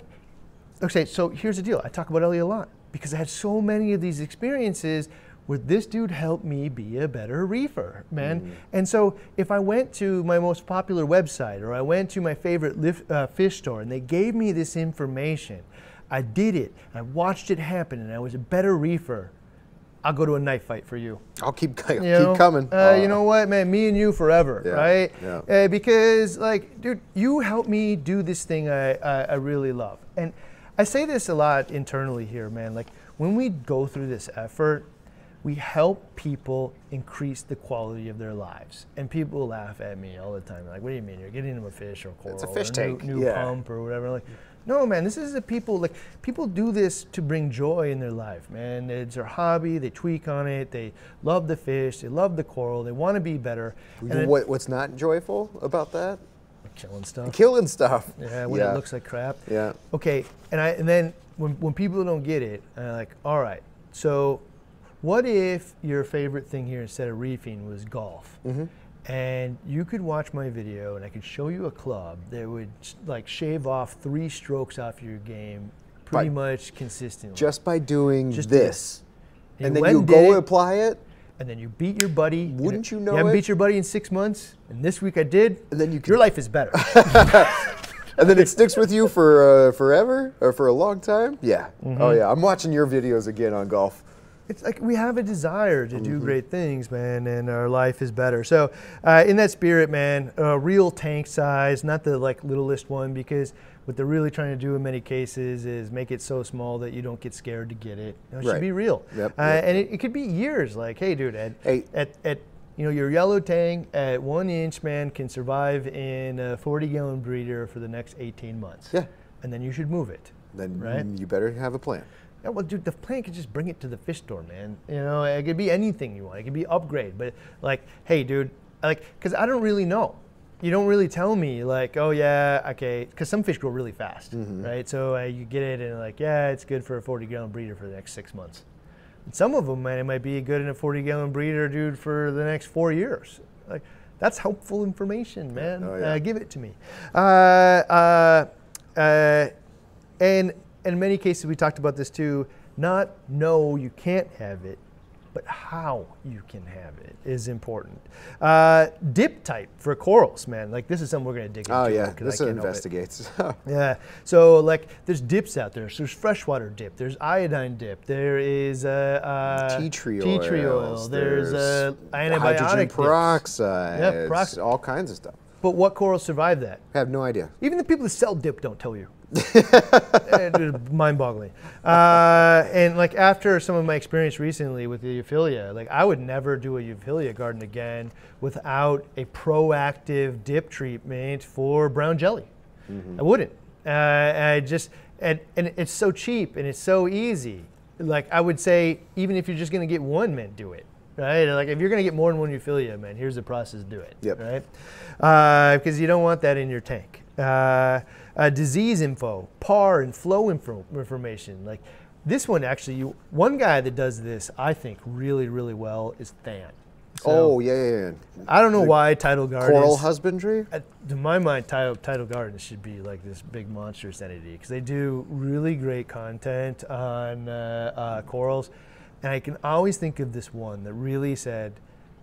okay, so here's the deal. I talk about Elliot a lot because I had so many of these experiences where this dude helped me be a better reefer, man. Mm. And so if I went to my most popular website or I went to my favorite lift, uh, fish store and they gave me this information, I did it, I watched it happen, and I was a better reefer, I'll go to a knife fight for you. I'll keep, I'll you know? keep coming. Uh, uh, you know what, man, me and you forever, yeah, right? Yeah. Uh, because, like, dude, you helped me do this thing I, I, I really love. And I say this a lot internally here, man. Like, when we go through this effort, we help people increase the quality of their lives. And people laugh at me all the time. Like, what do you mean? You're getting them a fish or coral, it's a fish or tank. new, new yeah. pump or whatever. Like, no, man, this is the people, like, people do this to bring joy in their life, man. It's their hobby, they tweak on it, they love the fish, they love the coral, they want to be better. And what, what's not joyful about that? Killing stuff. Killing stuff. Yeah, when yeah. it looks like crap. Yeah. Okay, and I and then when, when people don't get it, I'm like, all right, so what if your favorite thing here instead of reefing was golf? Mm-hmm. And you could watch my video and I could show you a club that would like shave off three strokes off your game pretty by, much consistently. Just by doing just this. this. And, and then you go it, apply it. And then you beat your buddy. Wouldn't you know it? You haven't it? beat your buddy in six months. And this week I did. And then you can, your life is better. And then it sticks with you for uh, forever or for a long time. Yeah. Mm-hmm. Oh yeah, I'm watching your videos again on golf. It's like we have a desire to do mm-hmm. great things, man, and our life is better. So uh, in that spirit, man, a real tank size, not the like littlest one, because what they're really trying to do in many cases is make it so small that you don't get scared to get it. You know, it right. should be real. Yep, uh, yep. And it, it could be years, like, hey, dude, at, hey. at, at you know, your yellow tang at one inch, man, can survive in a forty gallon breeder for the next eighteen months. Yeah. And then you should move it. Then right? you better have a plan. Yeah, well, dude, the plan could just bring it to the fish store, man. You know, it could be anything you want. It could be upgrade, but like, hey, dude, like, because I don't really know. You don't really tell me, like, oh yeah, okay, because some fish grow really fast, mm-hmm. right? So uh, you get it, and like, yeah, it's good for a forty gallon breeder for the next six months. And some of them, man, it might be good in a forty gallon breeder, dude, for the next four years. Like, that's helpful information, man. Oh, yeah. uh, give it to me. Uh, uh, uh, and. In many cases, we talked about this too, not no, you can't have it, but how you can have it is important. Uh, dip type for corals, man. Like this is something we're gonna dig into. Oh yeah, this investigates. Yeah, so like there's dips out there. So there's freshwater dip, there's iodine dip, there is uh, uh, tea tree oil, tea tree oil. there's, there's uh, antibiotic hydrogen peroxide, yeah, peroxide, all kinds of stuff. But what corals survive that? I have no idea. Even the people that sell dip don't tell you. Mind-boggling. Uh, and like after some of my experience recently with the euphilia, like I would never do a euphilia garden again without a proactive dip treatment for brown jelly. Mm-hmm. I wouldn't. Uh, I just and and it's so cheap and it's so easy. Like I would say, even if you're just going to get one, man, do it. Right? Like if you're going to get more than one euphilia, man, here's the process to do it. Yep. Right? Uh, because you don't want that in your tank. Uh, uh, disease info, P A R and flow info information. Like this one actually, you, one guy that does this, I think really, really well is Than. So, oh yeah, yeah, yeah. I don't know the why Tidal Gardens. Coral husbandry? At, to my mind, Tidal, Tidal Gardens should be like this big monstrous entity because they do really great content on uh, uh, corals. And I can always think of this one that really said,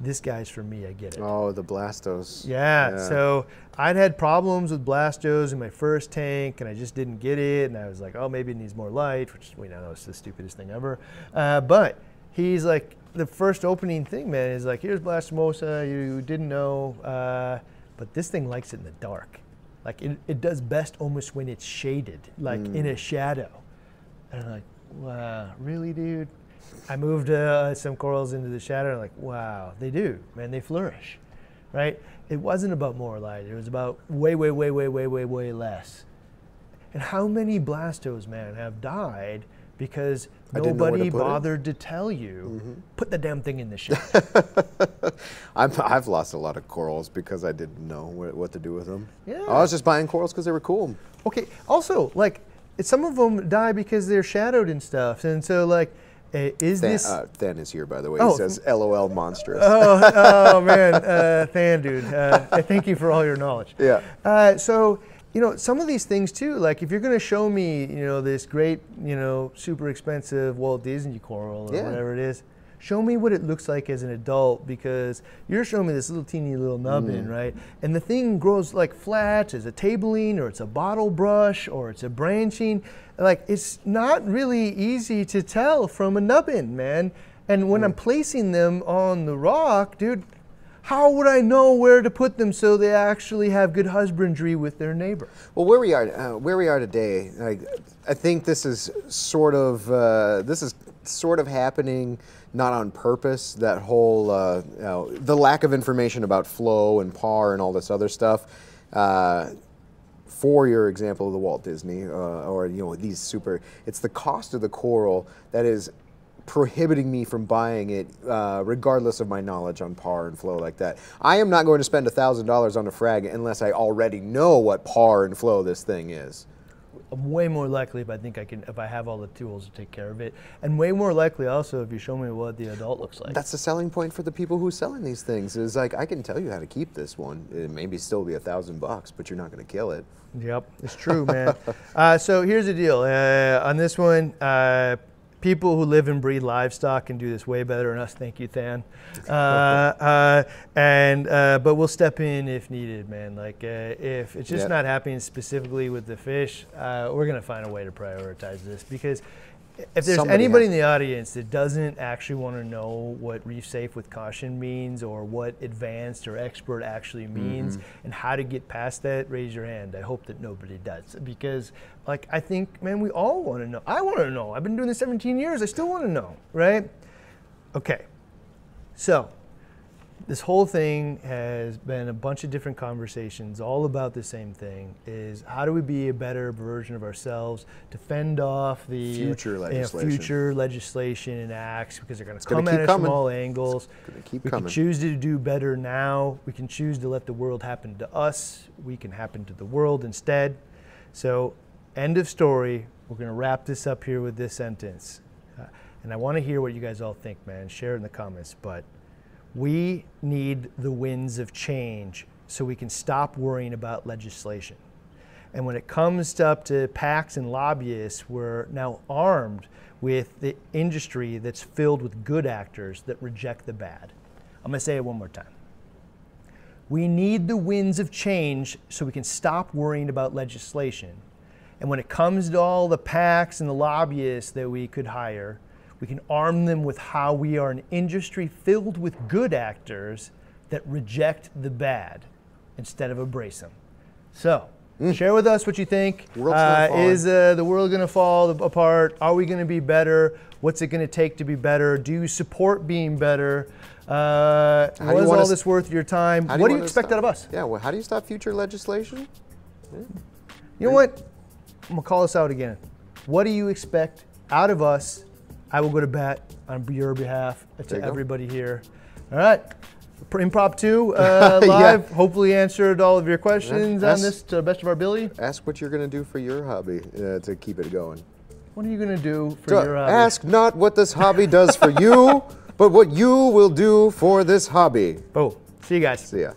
this guy's for me, I get it. Oh, the Blastos. Yeah, yeah, so I'd had problems with Blastos in my first tank and I just didn't get it. And I was like, oh, maybe it needs more light, which we know is the stupidest thing ever. Uh, but he's like, the first opening thing, man, is like, here's Blastomosa, you didn't know, uh, but this thing likes it in the dark. Like it, it does best almost when it's shaded, like mm. in a shadow. And I'm like, wow, really, dude? I moved uh, some corals into the shadow and I'm like, wow, they do, man, they flourish, right? It wasn't about more light, it was about way, way, way, way, way, way, way less. And how many Blastos, man, have died because nobody bothered to tell you, mm-hmm. put the damn thing in the shadow. I've, I've lost a lot of corals because I didn't know what, what to do with them. Yeah. I was just buying corals because they were cool. Okay, also, like, some of them die because they're shadowed and stuff, and so, like, Uh, is Than, this uh, Than is here, by the way. Oh. He says, "L O L, monstrous." Oh, oh man, uh, Than, dude. Uh, I thank you for all your knowledge. Yeah. Uh, so, you know, some of these things too. Like, if you're going to show me, you know, this great, you know, super expensive Walt Disney coral or yeah. whatever it is, show me what it looks like as an adult, because you're showing me this little teeny little nubbin, mm. right? And the thing grows like flat as a tabling, or it's a bottle brush, or it's a branching. Like, it's not really easy to tell from a nubbin, man. And when mm. I'm placing them on the rock, dude, how would I know where to put them so they actually have good husbandry with their neighbor? Well, where we are, uh, where we are today, I, I think this is sort of uh, this is sort of happening, not on purpose. That whole uh, you know, the lack of information about flow and P A R and all this other stuff. Uh, For your example of the Walt Disney, uh, or you know these super, it's the cost of the coral that is prohibiting me from buying it, uh, regardless of my knowledge on P A R and flow like that. I am not going to spend a thousand dollars on a frag unless I already know what P A R and flow this thing is. I'm way more likely if I think I can, if I have all the tools to take care of it, and way more likely also if you show me what the adult looks like. That's the selling point for the people who are selling these things. Is like, I can tell you how to keep this one. It maybe still be a thousand bucks, but you're not going to kill it. Yep, it's true, man. Uh, so here's the deal uh, on this one. Uh, People who live and breed livestock can do this way better than us. Thank you, Than. Uh, uh, and uh, but we'll step in if needed, man. Like uh, if it's just yep. not happening specifically with the fish, uh, we're gonna find a way to prioritize this, because if there's Somebody anybody in the audience that doesn't actually want to know what reef safe with caution means, or what advanced or expert actually means, mm-hmm. and how to get past that, raise your hand. I hope that nobody does, because like I think, man, we all want to know. I want to know. I've been doing this seventeen years. I still want to know, right? Okay. So this whole thing has been a bunch of different conversations all about the same thing, is how do we be a better version of ourselves to fend off the future legislation, you know, future legislation and acts, because they're going to come at us from all angles. Keep we coming. can choose to do better now. We can choose to let the world happen to us. We can happen to the world instead. So end of story. We're going to wrap this up here with this sentence. Uh, and I want to hear what you guys all think, man. Share it in the comments. But we need the winds of change so we can stop worrying about legislation. And when it comes up to PACs and lobbyists, we're now armed with the industry that's filled with good actors that reject the bad. I'm gonna say it one more time. We need the winds of change so we can stop worrying about legislation. And when it comes to all the PACs and the lobbyists that we could hire, we can arm them with how we are an industry filled with good actors that reject the bad instead of embrace them. So, mm. share with us what you think. Uh, is uh, the world gonna fall apart? Are we gonna be better? What's it gonna take to be better? Do you support being better? Uh, what is all this worth your time? What do you expect out of us? Yeah, well, how do you stop future legislation? Yeah. You know what? I'm gonna call this out again. What do you expect out of us? I will go to bat on your behalf to everybody here. All right, impromptu uh, live. Yeah. Hopefully answered all of your questions ask, on this to the best of our ability. Ask what you're gonna do for your hobby uh, to keep it going. What are you gonna do for so your hobby? Ask not what this hobby does for you, but what you will do for this hobby. Oh, see you guys. See ya.